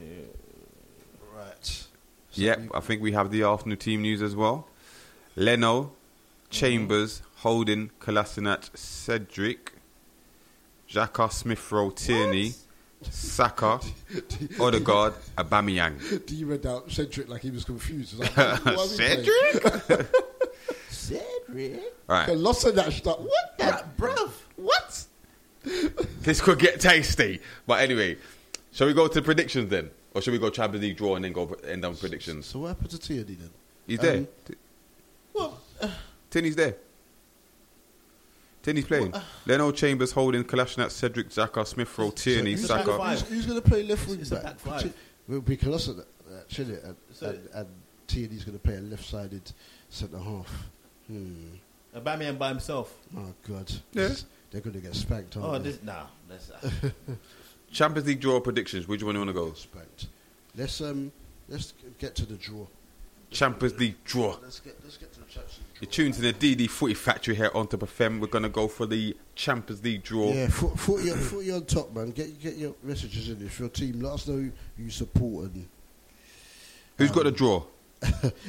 Right. So I think we have the Arsenal team news as well. Leno, Chambers, Holding, Kolasinac, Cedric... Xhaka, Smith-Rowe, Tierney, Saka, Odegaard, Aubameyang. D read out Cedric like he was confused. Like, Cedric? Cedric? Right. What the bruv? What? This could get tasty. But anyway, shall we go to predictions then? Or shall we go Champions League draw and then go end on predictions? So what happened to Tierney then? He's there. Well, Tierney's there. Tierney's playing. Leno, Chambers, Holding, Kolasinac, Cedric, Xhaka, Smith-Rowe, Tierney, Saka. Who's going to play left wing back? Will be Kolasinac, actually, and Tierney's going to play a left-sided centre-half. Aubameyang by himself. Oh, God. Yeah. They're going to get spanked, aren't they? Champions League draw predictions. Which one do you want to go? Spanked. Let's get to the draw. Champions League draw. Let's get to the Champions League draw. You're tuned to the DD Footy Factory here on Top FM. We're going to go for the Champions League draw. Yeah, footy on top, man. Get your messages in. If your team, let us know who you support. And, who's got the draw?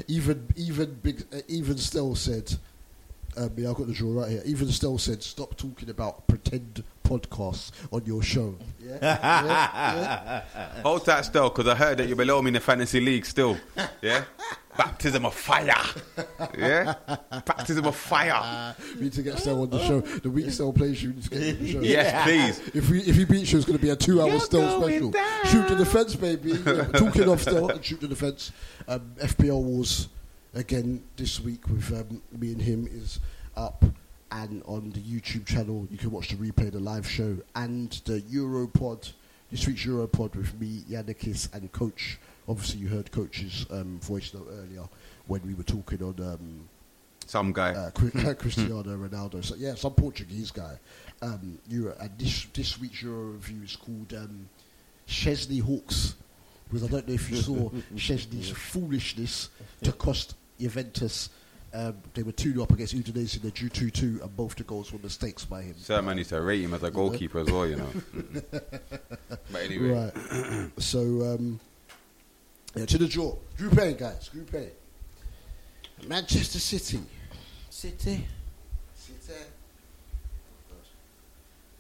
Even Stell said, yeah, I've got the draw right here. Even Stell said, stop talking about pretend podcasts on your show. Yeah, yeah. Hold that still, because I heard that you're below me in the fantasy league still. Yeah, baptism of fire. Yeah, baptism of fire. We need to get Stell on the show. The week Stell plays you, we need to get him on the show. Yes, please. If he beats you, it's going to be a 2-hour Stell special. Down. Shoot to the fence, baby. Yeah. Talking of Stell and shoot to the fence. FPL Wars again this week with me and him is up. And on the YouTube channel, you can watch the replay of the live show and the Europod, this week's Europod with me, Yannickis, and Coach. Obviously, you heard Coach's voice note earlier when we were talking on some guy, Cristiano Ronaldo. So yeah, some Portuguese guy. Euro, and this week's Euro review is called Chesney Hawks, because I don't know if you saw Chesney's foolishness to cost Juventus. They were 2-0 up against Udinese. They drew 2-2, and both the goals were mistakes by him. So I need to rate him as a goalkeeper as well, you know. But anyway. Right. So, yeah, to the draw. Group A, guys. Group A. Manchester City.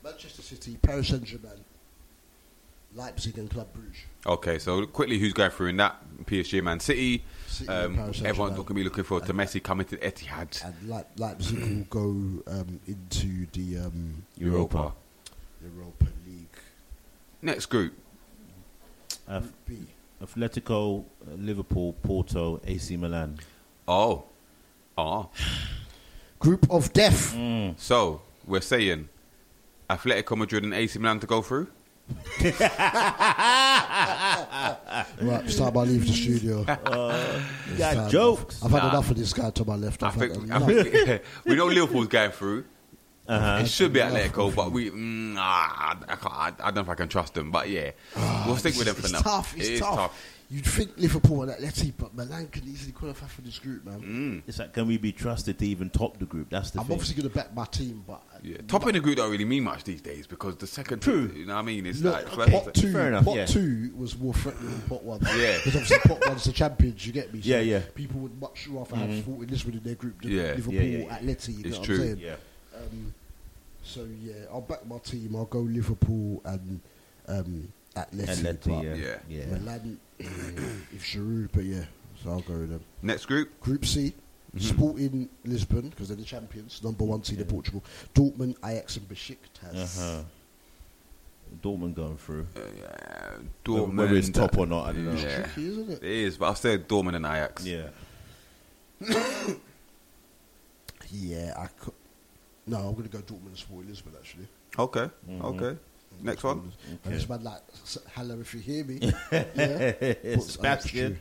Manchester City, Paris Saint-Germain, Leipzig and Club Brugge. Okay, so quickly, who's going through in that? PSG, Man City. Everyone's going to be looking forward to Messi coming to Etihad. And Leipzig will go into the Europa League. Next group. Group B. Atletico, Liverpool, Porto, AC Milan. Oh. Group of death. So, we're saying Atletico Madrid and AC Milan to go through? Right, it's time I leave the studio. You got jokes. I've had enough of this guy to my left. I think we know Liverpool's going through. It should be Atletico, but we I don't know if I can trust them. But yeah, we'll stick with them for now. It's tough. You'd think Liverpool and Atleti, but Milan can easily qualify for this group, man. It's like, can we be trusted to even top the group? That's the thing. I'm obviously going to back my team, but... Yeah. Topping the group don't really mean much these days, because the second... True. You know what I mean? It's Pot two was more threatening than pot one. Yeah. Because obviously pot one's the champions, you get me? So yeah. People would much rather have fought in this one in their group than Liverpool or Atleti, you know what I'm saying? Yeah. So, yeah, I'll back my team. I'll go Liverpool and... Atleti, yeah. Milan, if Giroud, but yeah, so I'll go with them. Next group, Group C, Sporting Lisbon, because they're the champions, number one seed in Portugal. Dortmund, Ajax, and Besiktas. Dortmund going through. Dortmund, whether it's top or not, I don't know. Yeah. It's tricky, isn't it? It is, but I said Dortmund and Ajax. Yeah. I could. No, I'm going to go Dortmund and Sporting Lisbon actually. Okay. Okay. Next one. Okay. This man, like, hello if you hear me. Sebastian.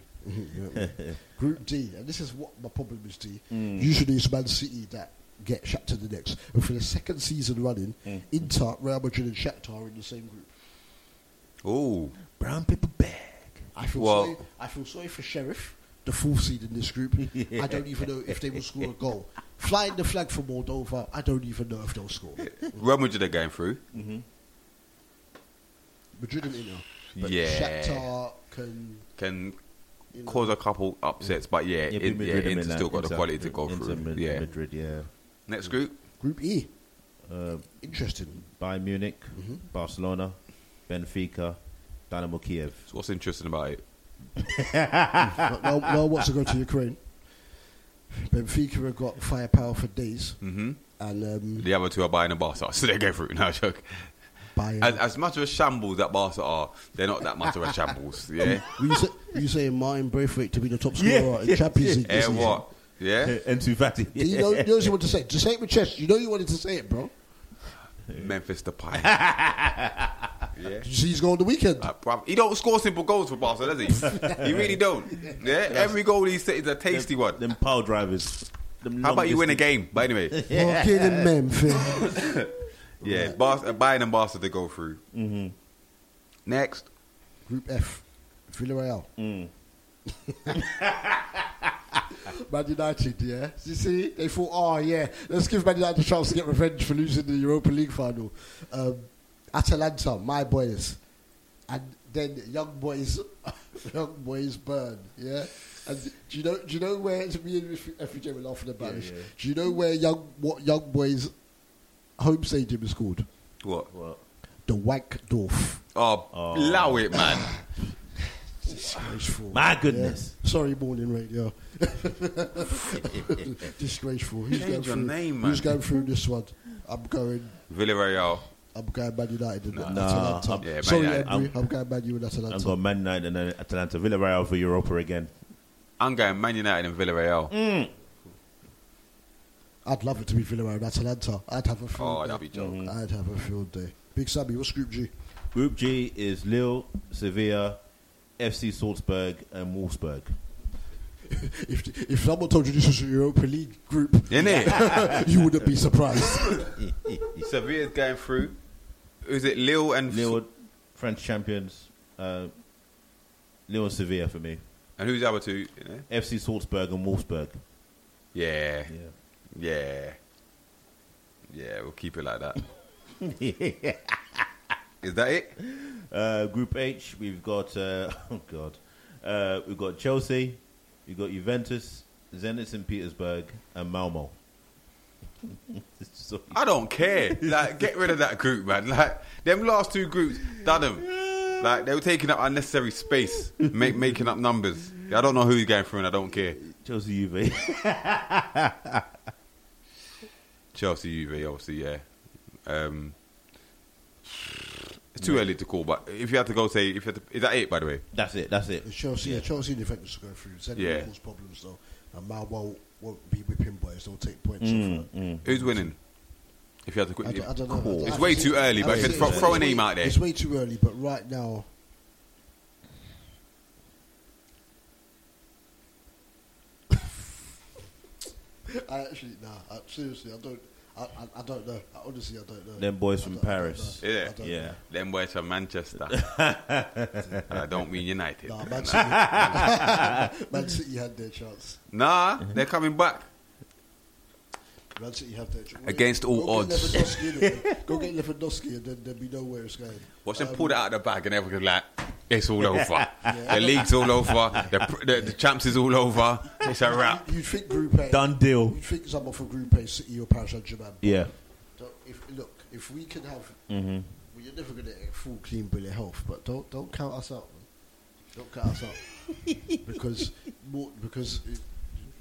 Group D, and this is what my problem is, D. Usually it's Man City that get Shakhtar to the next. But for the second season running, Inter, Real Madrid and Shakhtar are in the same group. Oh. Brown paper bag. I feel sorry for Sheriff, the full seed in this group. I don't even know if they will score a goal. Flying the flag for Moldova, I don't even know if they'll score. Real Madrid are going through. Madrid and Inter, but Shakhtar can cause a couple upsets, but Inter's still got the quality to go through. Madrid, Next group, Group E. Interesting. Bayern Munich, Barcelona, Benfica, Dynamo Kiev. So what's interesting about it? Well, what's to go to Ukraine? Benfica have got firepower for days, and the other two are Bayern and Barca, so they go through. No joke. As much of a shambles that Barca are, they're not that much of a shambles. Yeah. You saying Martin Braithwaite to be the top scorer in Champions League? Yeah. What? Yeah. And Ansu Fati. You know what you want to say. Just say it with chest. You know you wanted to say it, bro. Memphis Depay. Did you see he's going on the weekend? He don't score simple goals for Barca, does he? He really don't. Yeah. Every goal he set is a tasty one. Them power drivers. How about you win a game? But anyway. Fucking Memphis. Bayern and Barca to go through. Next. Group F. Villarreal. Man United, yeah. You see, they thought, oh yeah, let's give Man United a chance to get revenge for losing the Europa League final. Atalanta, my boys, and then young boys burn, yeah. And do you know where me and FJ were laughing about this? Yeah, yeah. Do you know where young boys' home stadium is called? What? The Wankdorf. Oh, blow it, man. Disgraceful. My goodness. Yeah. Sorry, morning radio. Disgraceful. Who's going through this one? I'm going Villarreal. I'm going Man United and Atalanta. I'm going Man United and Atalanta. I'm going Man United and Atalanta. Villarreal for Europa again. I'm going Man United and Villarreal. I'd love it to be Villarreal and Atalanta. I'd have a field day. Oh, that'd be joke. I'd have a field day. Big Sammy, what's Group G? Group G is Lille, Sevilla, FC Salzburg and Wolfsburg. If someone told you this was a Europa League group, innit? You wouldn't be surprised. Sevilla's going through. Is it Lille and... Lille, French champions. Lille and Sevilla for me. And who's our two? You know? FC Salzburg and Wolfsburg. Yeah, we'll keep it like that. Yeah. Is that it? Group H, we've got we've got Chelsea, we've got Juventus, Zenit St. Petersburg, and Malmo. So I don't care. Like, get rid of that group, man. Like, them last two groups, done them. Like, they were taking up unnecessary space, making up numbers. I don't know who's going through, and I don't care. Chelsea Juve, obviously, yeah. It's too early to call, but if you had to go, is that it? By the way, that's it. It's Chelsea, yeah. Chelsea defenders to go through. It's yeah, cause problems though, and Malmo won't be whipping boys. They'll take points. Who's winning? If you had to quickly call, it's way too early. But if you throw a name out there, it's way too early. But right now, I don't. I don't know. Honestly, I don't know. Them boys from Paris. Yeah. Them boys from Manchester. I don't mean United. Nah, Man City had their chance. Nah, they're coming back. Man City have their chance. Against all odds. Go get Lewandowski and then there'll be nowhere it's going. Watch them pull it out of the bag and everyone's like, it's all over. The league's all over. The champs is all over. It's a wrap. You think Group A done deal? You think someone from Group A, City or Paris Saint-Germain? Yeah. So if we can have, well, you're never going to get full clean bill of health, but don't count us out. Don't count us out because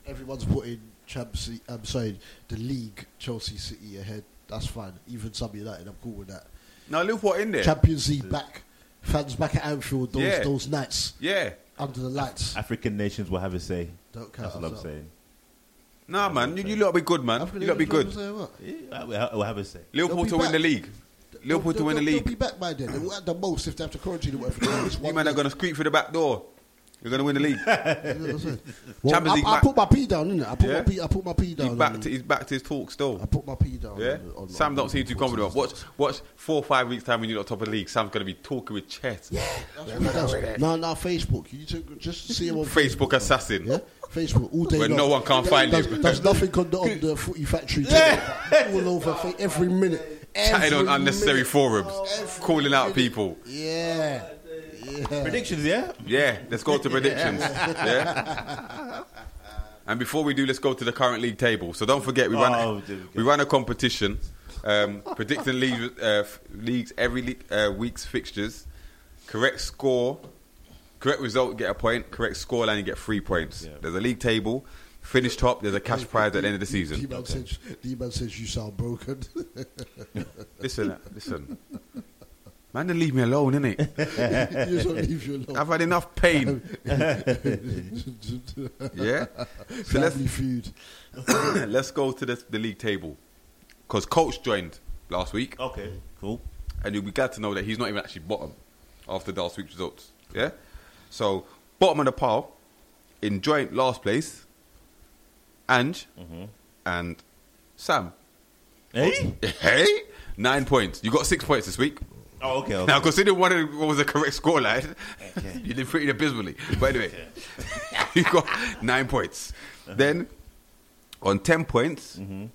everyone's putting champs. I'm sorry, the league Chelsea City ahead. That's fine. Even some United, I'm cool with that. Now Liverpool in there. Champions League back. Fans back at Anfield, those nights. Yeah. Under the lights. African nations will have a say. Don't count. That's what I'm saying. Nah, man. You lot be good, man. You lot be good. Yeah, we'll have a say. Liverpool to win the league. Liverpool to win the league. They'll be back by then. They will at the most if they have to quarantine or whatever. You men are going to squeak through the back door. You're going to win the league. I put my P down, innit? I put my P down. He's back to his talk still. I put my P down. Yeah? Sam don't seem too confident. Watch 4 or 5 weeks time when you're not top of the league. Sam's going to be talking with chest. Yeah. No, Facebook. You just see him on Facebook assassin. Yeah? Facebook all day when long. No one can't find him. There's nothing on the Footy Factory. All over every minute. Chatting on unnecessary forums. Calling out people. Yeah. Yeah. Predictions, yeah? Yeah, let's go to predictions. Yeah. And before we do, let's go to the current league table. So don't forget, we ran a competition predicting leagues every week's fixtures. Correct result, get a point. Correct score line, you get 3 points. Yeah. There's a league table. Finish top, there's a cash prize at the end of the season. D-Man says you sound broken. Listen. Man, they leave me alone, innit? You just don't leave you alone. I've had enough pain. Yeah? So let's go to the league table. Because Coach joined last week. Okay, cool. And you'll be glad to know that he's not even actually bottom after last week's results. Yeah? So, bottom of the pile, in joint last place, Ange and Sam. Hey? 9 points. You got 6 points this week. Oh, okay. Now, considering what was the correct scoreline, okay, you did pretty abysmally. But anyway, okay, you got 9 points. Uh-huh. Then, on 10 points... Mm-hmm.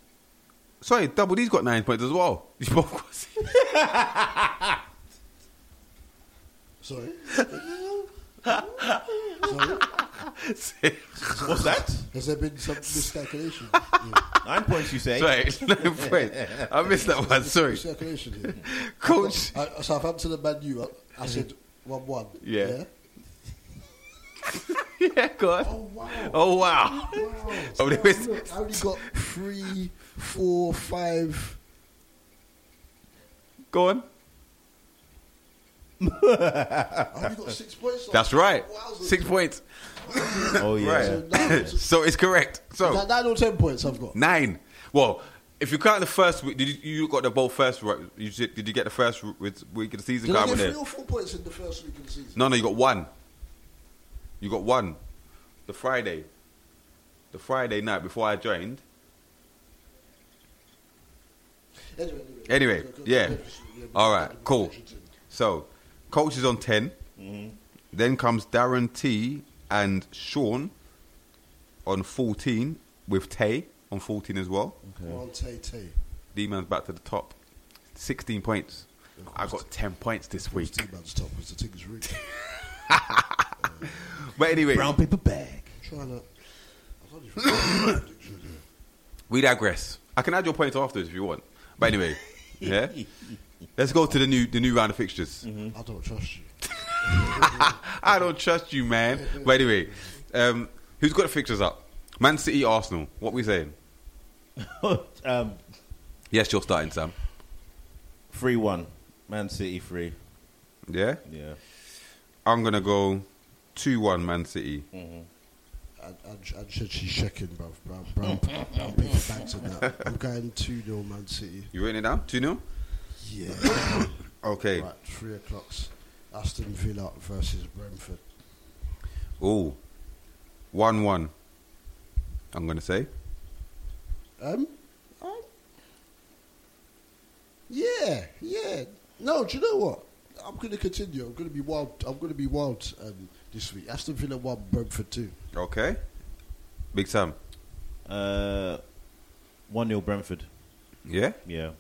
Sorry, Double D's got 9 points as well. You both got... Sorry? Sorry? What's that? Has there been some miscalculation? Yeah. 9 points, you say? Sorry, 9 points. I missed that one. Sorry. Miscalculation. Yeah. Coach. Southampton and Man U. I said 1-1. Yeah. Yeah, yeah, God. Oh, wow. Oh, wow. Wow. So I only got 3, 4, 5. Go on. I only got 6 points. That's right. Wowzers. 6 points. Oh, yeah. Right. So it's correct. So that 9 or 10 points I've got. 9. Well, if you count the first week, you got the ball first, right? Did you get the first week of the season? Did I get 3 or 4 points in the first week of the season? No, you got one. You got one. The Friday night before I joined. Anyway, yeah. All right, cool. So, Coach is on 10. Mm-hmm. Then comes Darren T and Sean on 14 with Tay on 14 as well. Okay. Well, Tay. D-Man's back to the top. 16 points. I got 10 points this week. D-Man's top because the thing is rigged. But anyway. Brown paper bag. We digress. I can add your points afterwards if you want. But anyway, yeah. Let's go to the new round of fixtures. Mm-hmm. I don't trust you. I don't trust you, man. But anyway, who's got the fixtures up? Man City, Arsenal. What we saying? Yes, you're starting, Sam. 3-1. Man City 3. Yeah? Yeah. I'm going to go 2-1 Man City. Mm-hmm. I'd said she's checking, bruv. Brown paper bags on that. I'm going 2-0 Man City. You writing it down? 2-0? Yeah. Okay. Right, 3 o'clock. Aston Villa versus Brentford. Oh. 1-1. I'm going to say. Yeah. No, do you know what? I'm going to continue. I'm going to be wild this week. Aston Villa 1, Brentford 2. Okay. Big Sam. 1-0 Brentford. Yeah? Yeah.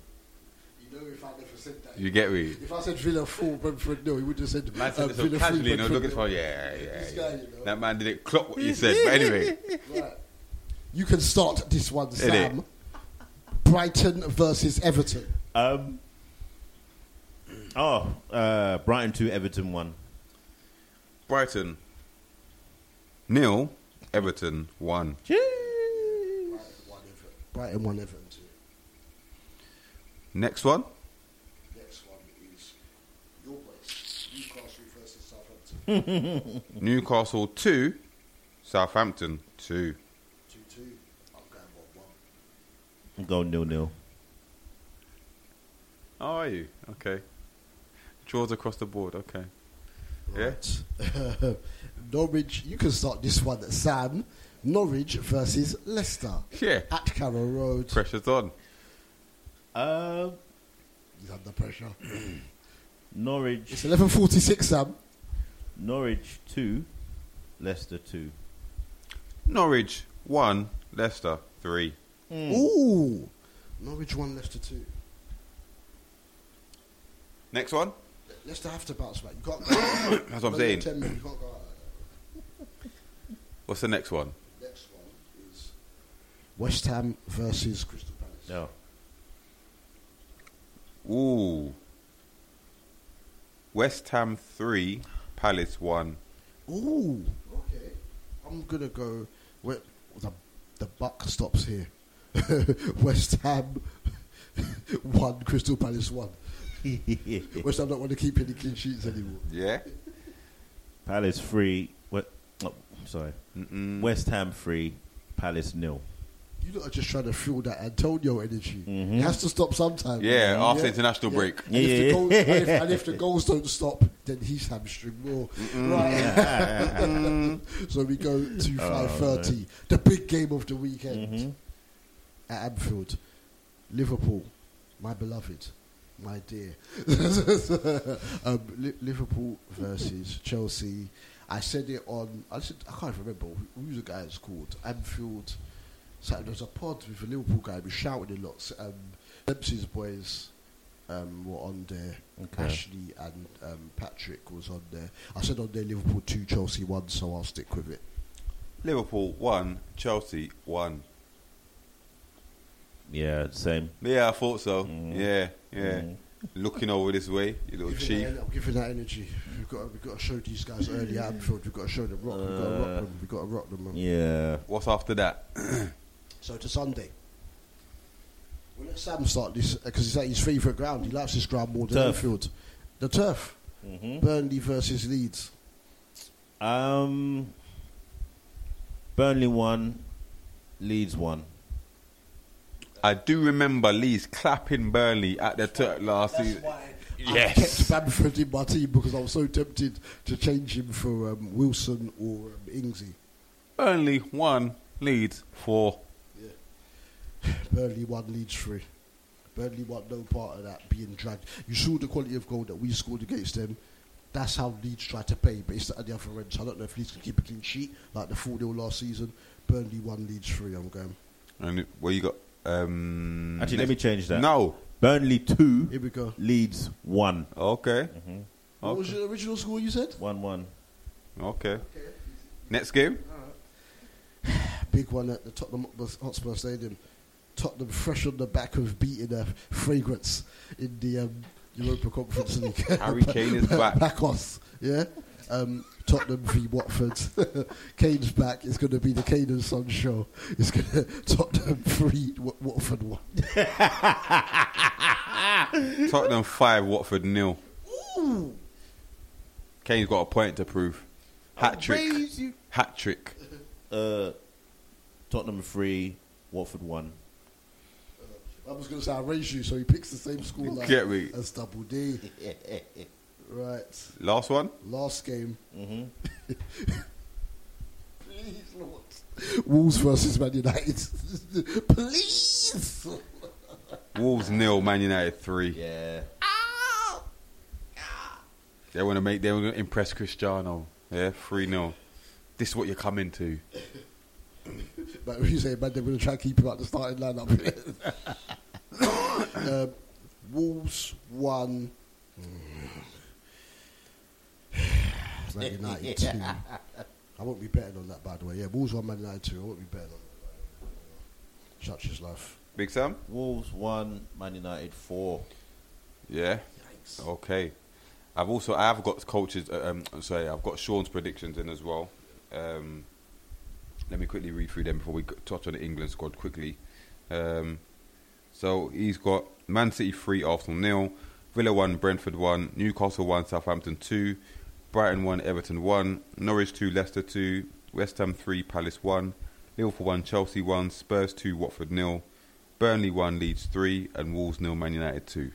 You know, if I never said that. You get me. If I said Villa 4, Brentford 0, he would have said Villa 3, Brentford 0. Guy, you know. That man didn't clock what you said. But anyway. Right. You can start this one, Sam. Brighton versus Everton. Brighton 2, Everton 1. Brighton 0, Everton 1. Jeez. Brighton 1, Everton 2. Next one is your place, Newcastle versus Southampton. Newcastle 2, Southampton 2. 2-2. I'm going 1-1. I'm going 0-0. How are you? Okay. Draws across the board. Okay. Right. Yeah. Norwich. You can start this one, Sam. Norwich versus Leicester. Yeah. At Carrow Road. Pressure's on. He's under pressure. Norwich. It's 11:46, Sam. Norwich 2, Leicester 2. Norwich 1, Leicester 3. Mm. Ooh. Norwich 1, Leicester 2. Next one. Leicester have to bounce back. You can't go out. That's what I'm saying. You can't go out. What's the next one? Next one is West Ham versus Crystal Palace. No. Ooh. West Ham 3, Palace 1. Ooh. Okay. I'm gonna go. Wait, the buck stops here. West Ham 1, Crystal Palace 1. West Ham don't want to keep any clean sheets anymore. Yeah. Palace 3. West Ham 3, Palace 0. You lot are just trying to fuel that Antonio energy. Mm-hmm. It has to stop sometime. Yeah, right? After international break. Yeah. And if the goals don't stop, then he's hamstring more. Mm-mm. Right. So we go to 5:30, the big game of the weekend at Anfield. Liverpool, my beloved. my dear. Liverpool versus Chelsea. I said it on. I can't remember who the guy is called. Anfield. So there was a pod with a Liverpool guy who shouted a lot. Dempsey's boys were on there. Okay. Ashley and Patrick was on there. I said on there Liverpool 2, Chelsea 1, so I'll stick with it. Liverpool 1, Chelsea 1. Yeah, same. Yeah, I thought so. Mm. Yeah. Mm. Looking over this way, you little chief. I'm giving that energy. We've got to show these guys early at Anfield. We've got to show them rock. We've got to rock them. Yeah. What's after that? So to Sunday. We'll let Sam start this because it's like his favourite ground. He likes this ground more than Anfield. The turf. Mm-hmm. Burnley versus Leeds. Burnley 1, Leeds 1. I do remember Leeds clapping Burnley at the turf last season. Yes. I kept Bamford in my team because I was so tempted to change him for Wilson or Ingsy. Burnley 1, Leeds 4. Yeah. Burnley 1, Leeds 3. Burnley 1, no part of that being dragged. You saw the quality of goal that we scored against them. That's how Leeds try to play, but it's at the other end. So I don't know if Leeds can keep a clean sheet like the 4-0 last season. Burnley 1, Leeds 3, I'm going. And where you got? Actually, let me change that. No. Burnley 2. Here we go. Leeds 1. Okay. Mm-hmm. What was your original score you said? 1-1. Okay. Next game? Right. Big one at the Tottenham Hotspur Stadium. Tottenham fresh on the back of beating a fragrance in the Europa Conference League. Harry Kane is back. Back off. Yeah. Tottenham v Watford. Kane's back. It's going to be the Kane and Son show. It's going to Tottenham 3, Watford 1. Tottenham 5, Watford 0. Ooh. Kane's got a point to prove. Hat trick. Tottenham 3, Watford 1. I was going to say I raised you, so he picks the same score line as Double D. Right. Last one? Last game. Mm-hmm. Please, Lord. Wolves versus Man United. Please. Wolves 0, Man United 3. Yeah. Ow! Ah. They want to impress Cristiano. Yeah, 3-0. This is what you're coming to. But if you say, man, they're going to try to keep him out the starting lineup. Wolves 1. Man United 2. I won't be betting on that, by the way. Yeah, Wolves 1, Man United 2. I won't be betting on that. Such is life. Big Sam? Wolves 1, Man United 4. Yeah. Yikes. Okay. I've got Sean's predictions in as well. Let me quickly read through them before we touch on the England squad quickly. So he's got Man City 3, Arsenal 0, Villa 1, Brentford 1, Newcastle 1, Southampton 2, Brighton 1, Everton 1, Norwich 2, Leicester 2, West Ham 3, Palace 1, Liverpool 1, Chelsea 1, Spurs 2, Watford 0, Burnley 1, Leeds 3, and Wolves 0, Man United 2.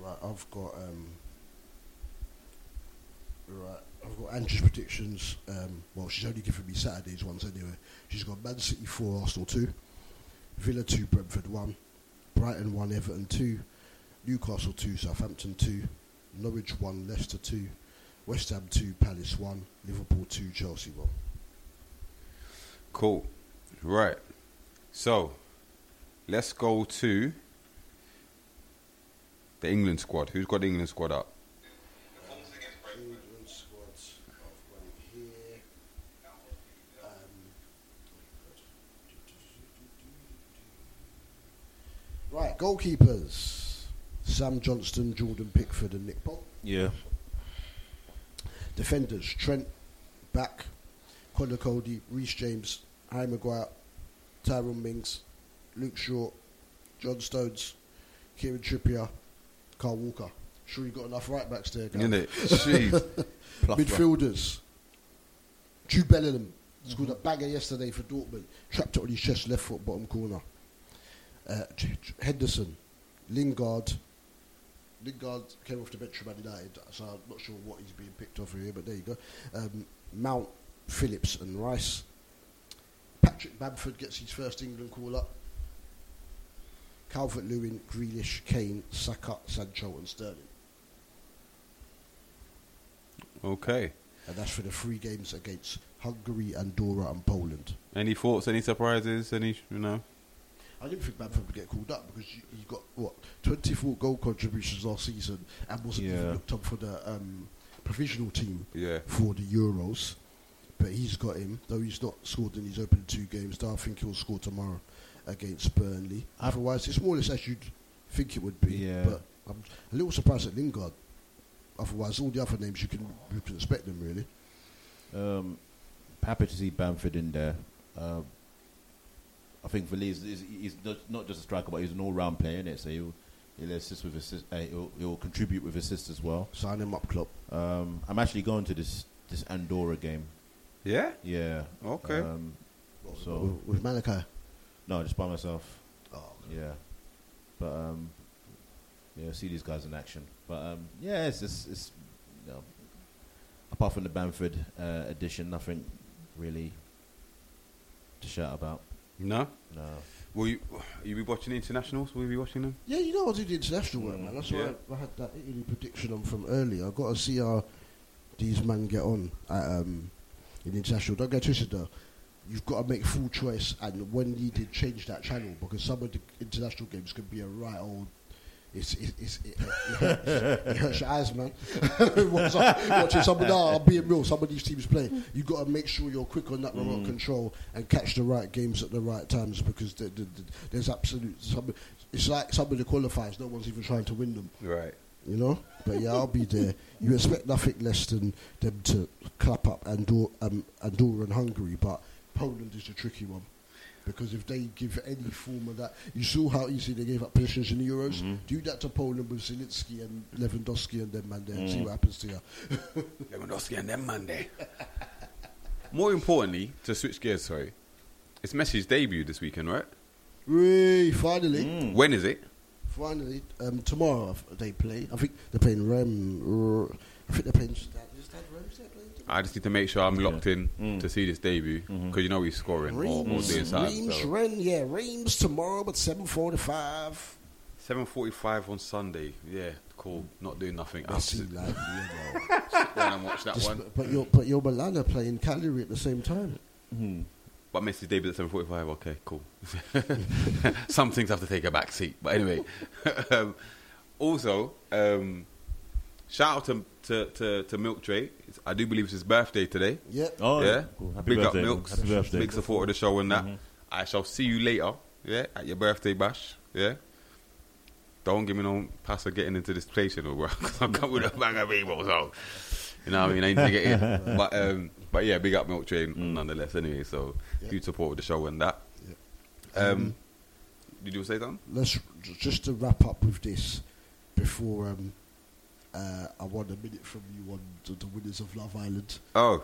Right, I've got Angie's predictions. Well, she's only given me Saturday's ones anyway. She's got Man City 4, Arsenal 2, Villa 2, Brentford 1, Brighton 1, Everton 2, Newcastle 2, Southampton 2, Norwich 1, Leicester 2, West Ham 2, Palace 1, Liverpool 2, Chelsea 1. Cool. Right. So, let's go to the England squad. Who's got the England squad up? Right, goalkeepers. Sam Johnston, Jordan Pickford and Nick Pope. Yeah. Defenders, Trent, Back, Connor Cody, Reece James, Harry Maguire, Tyrone Mings, Luke Shaw, John Stones, Kieran Trippier, Carl Walker. Sure you got enough right backs there, guys. Midfielders. Jude Bellingham scored a banger yesterday for Dortmund. Trapped it on his chest, left foot, bottom corner. Henderson, Lingard came off the bench from Man United, so I'm not sure what he's being picked off here, but there you go. Mount, Phillips and Rice. Patrick Bamford gets his first England call up. Calvert-Lewin, Grealish, Kane, Saka, Sancho and Sterling. Okay. And that's for the three games against Hungary, Andorra and Poland. Any thoughts, any surprises, I didn't think Bamford would get called up because he got, 24 goal contributions last season and wasn't even looked up for the provisional team for the Euros. But he's got him, though he's not scored in his opening two games. I think he'll score tomorrow against Burnley. Otherwise, it's more or less as you'd think it would be. Yeah. But I'm a little surprised at Lingard. Otherwise, all the other names, you can expect them, really. Happy to see Bamford in there. I think for Lee, he's not just a striker, but he's an all-round player, isn't it? So he'll assist with assist. He'll contribute with assists as well. Sign him up, Klopp. I'm actually going to this Andorra game. Yeah. Yeah. Okay. So with Malachi? No, just by myself. Oh. Okay. Yeah. But see these guys in action. But it's apart from the Bamford edition, nothing really to shout about. No. Will you be watching the internationals? Will you be watching them? Yeah, I did the international work, man. That's why I had that Italy prediction on from earlier. I've got to see how these men get on at, in the international. Don't get twisted though. You've got to make full choice, and when needed, change that channel because some of the international games can be a right old. It hurts your eyes, man. Watching somebody, I'm being real. Some of these teams playing, you got to make sure you're quick on that remote control and catch the right games at the right times because there's absolute. It's like some of the qualifiers. No one's even trying to win them, right? But I'll be there. You expect nothing less than them to clap up Andorra and Hungary, but Poland is the tricky one. Because if they give any form of that, you saw how easy they gave up positions in the Euros. Mm-hmm. Do that to Poland with Zielinski and Lewandowski and them man there and see what happens to you. Lewandowski and them man there. More importantly, to switch gears, sorry, it's Messi's debut this weekend, right? Finally. When is it? Finally, tomorrow they play. I think they're playing Rem. I think they're playing. I just need to make sure I'm locked in to see this debut because he's scoring all day inside. Reims tomorrow at 7:45. 7:45 on Sunday. Yeah, cool. Not doing nothing. I see that. Sit down and watch that one. But your Milan are playing Cagliari at the same time. Mm-hmm. But Messi's debut at 7:45. Okay, cool. Some things have to take a back seat. But anyway, also. Shout out to Milk Dre. I do believe it's his birthday today. Yeah. Oh, yeah. Cool. Happy Big birthday. Up Milks. Happy birthday. Big support of the show and that. Mm-hmm. I shall see you later. Yeah. At your birthday bash. Yeah. Don't give me no pass of getting into this place, bro. Because I'm coming with a bang of people, so you know what I mean. I need to get in. But yeah, big up Milk Dre nonetheless. Anyway, so do support the show and that. Yeah. Did you say something? Let's just to wrap up with this before. I want a minute from you on the winners of Love Island. Oh,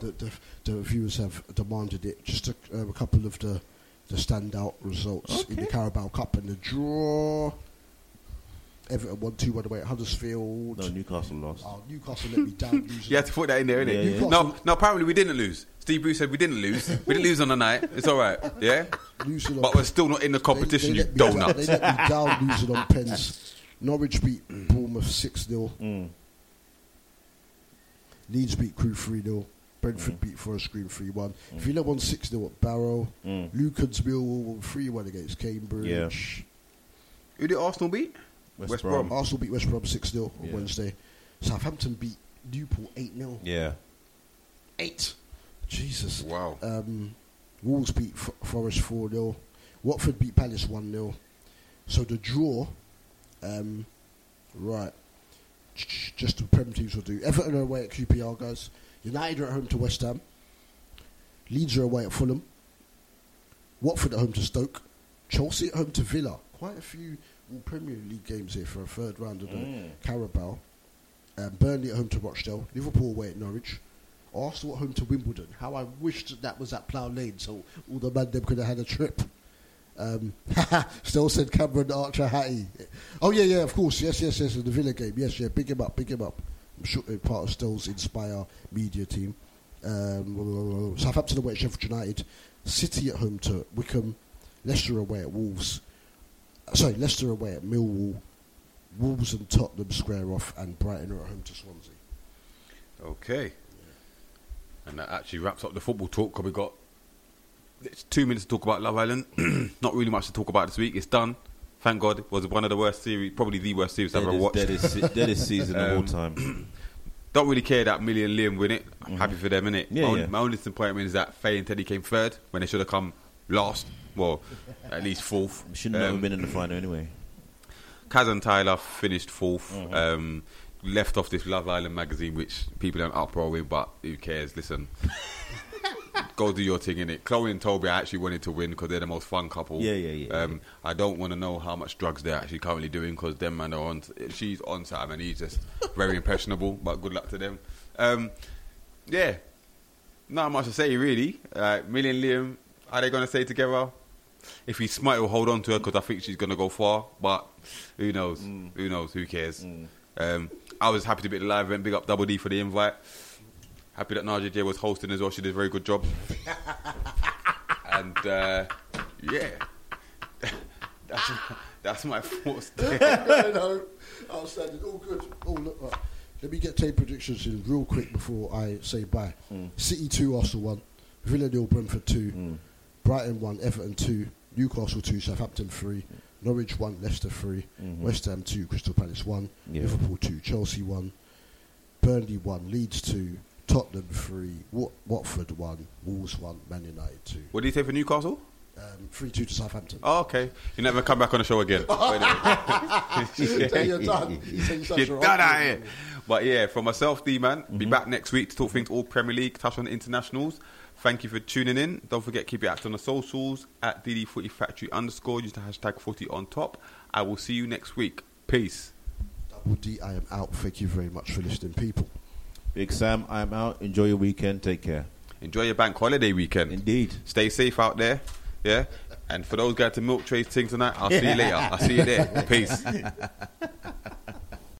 the viewers have demanded it. Just a couple of the standout results in the Carabao Cup and the draw. Everton 1-2 away at Huddersfield. No, Newcastle lost. Oh, Newcastle let me down. You had to put that in there, innit? Yeah. No, apparently we didn't lose. Steve Bruce said we didn't lose. We didn't lose on the night. It's all right, yeah. But we're still not in the competition. They donut. They let me down losing on pens. Norwich beat Bournemouth 6-0. Leeds beat Crewe 3-0. Brentford beat Forest Green 3-1. Villa won 6-0 at Barrow. Lucan's Millwall won 3-1 against Cambridge. Yeah. Who did Arsenal beat? West Brom. Arsenal beat West Brom 6-0 on Wednesday. Southampton beat Newport 8-0. Yeah. 8. Jesus. Wow. Wolves beat Forest 4-0. Watford beat Palace 1-0. So the draw... right. Just the Prem teams will do. Everton are away at QPR, guys. United are at home to West Ham. Leeds are away at Fulham. Watford at home to Stoke. Chelsea at home to Villa. Quite a few Premier League games here for a third round of the Carabao. Burnley at home to Rochdale. Liverpool away at Norwich. Arsenal at home to Wimbledon. How I wished that was at Plough Lane so all the man them could have had a trip. Still said Cameron Archer Hattie. Oh yeah, of course, yes. In the Villa game, pick him up. I'm sure part of Still's Inspire media team. Southampton away at Sheffield United, City at home to Wickham, Leicester away at Wolves, Sorry, Leicester away at Millwall, Wolves and Tottenham square off, and Brighton are at home to Swansea. Okay. Yeah. And that actually wraps up the football talk, because we've got 2 minutes to talk about Love Island. Not really much to talk about this week. It's done. Thank God. It was one of the worst series, probably the worst series I've ever watched. Deadest season of all time. Don't really care that Millie and Liam win it. I'm happy for them, innit? My only disappointment is that Faye and Teddy came third when they should have come last. Well, at least fourth. Shouldn't have been in the final anyway. Kaz and Tyler finished fourth. Mm-hmm. Left off this Love Island magazine, which people don't uproar with, but who cares? Listen, go do your thing, innit? Chloe and Toby, I actually wanted to win because they're the most fun couple. I don't want to know how much drugs they're actually currently doing, because them man are on. She's on time and he's just very impressionable. But good luck to them. Not much to say really. Millie and Liam, are they going to stay together? If he's smart, he'll hold on to her because I think she's going to go far. But who knows? Who knows? Who cares? I was happy to be at the live event. Big up Double D for the invite. Happy that Naja J was hosting as well. She did a very good job. And, that's my thoughts there. No, outstanding. All good. All look right. Let me get tape predictions in real quick before I say bye. City 2, Arsenal 1. Villa nil, Brentford 2. Brighton 1, Everton 2, Newcastle 2, Southampton 3, Norwich 1, Leicester 3, West Ham 2, Crystal Palace 1, Liverpool 2, Chelsea 1, Burnley 1, Leeds 2, Tottenham 3, Watford 1, Wolves 1, Man United 2. What did you say for Newcastle? 3-2 to Southampton. Oh, okay. You never come back on the show again. You're done. You're done out here. But yeah, for myself, D-Man, be back next week to talk things all Premier League, touch on the internationals. Thank you for tuning in. Don't forget, keep it active on the socials at DD40Factory_. Use the hashtag 40 on top. I will see you next week. Peace. Double D, I am out. Thank you very much for listening, people. Big Sam, I am out. Enjoy your weekend. Take care. Enjoy your bank holiday weekend. Indeed. Stay safe out there. Yeah. And for those guys to milk trays things tonight, I'll see you later. I'll see you there. Peace.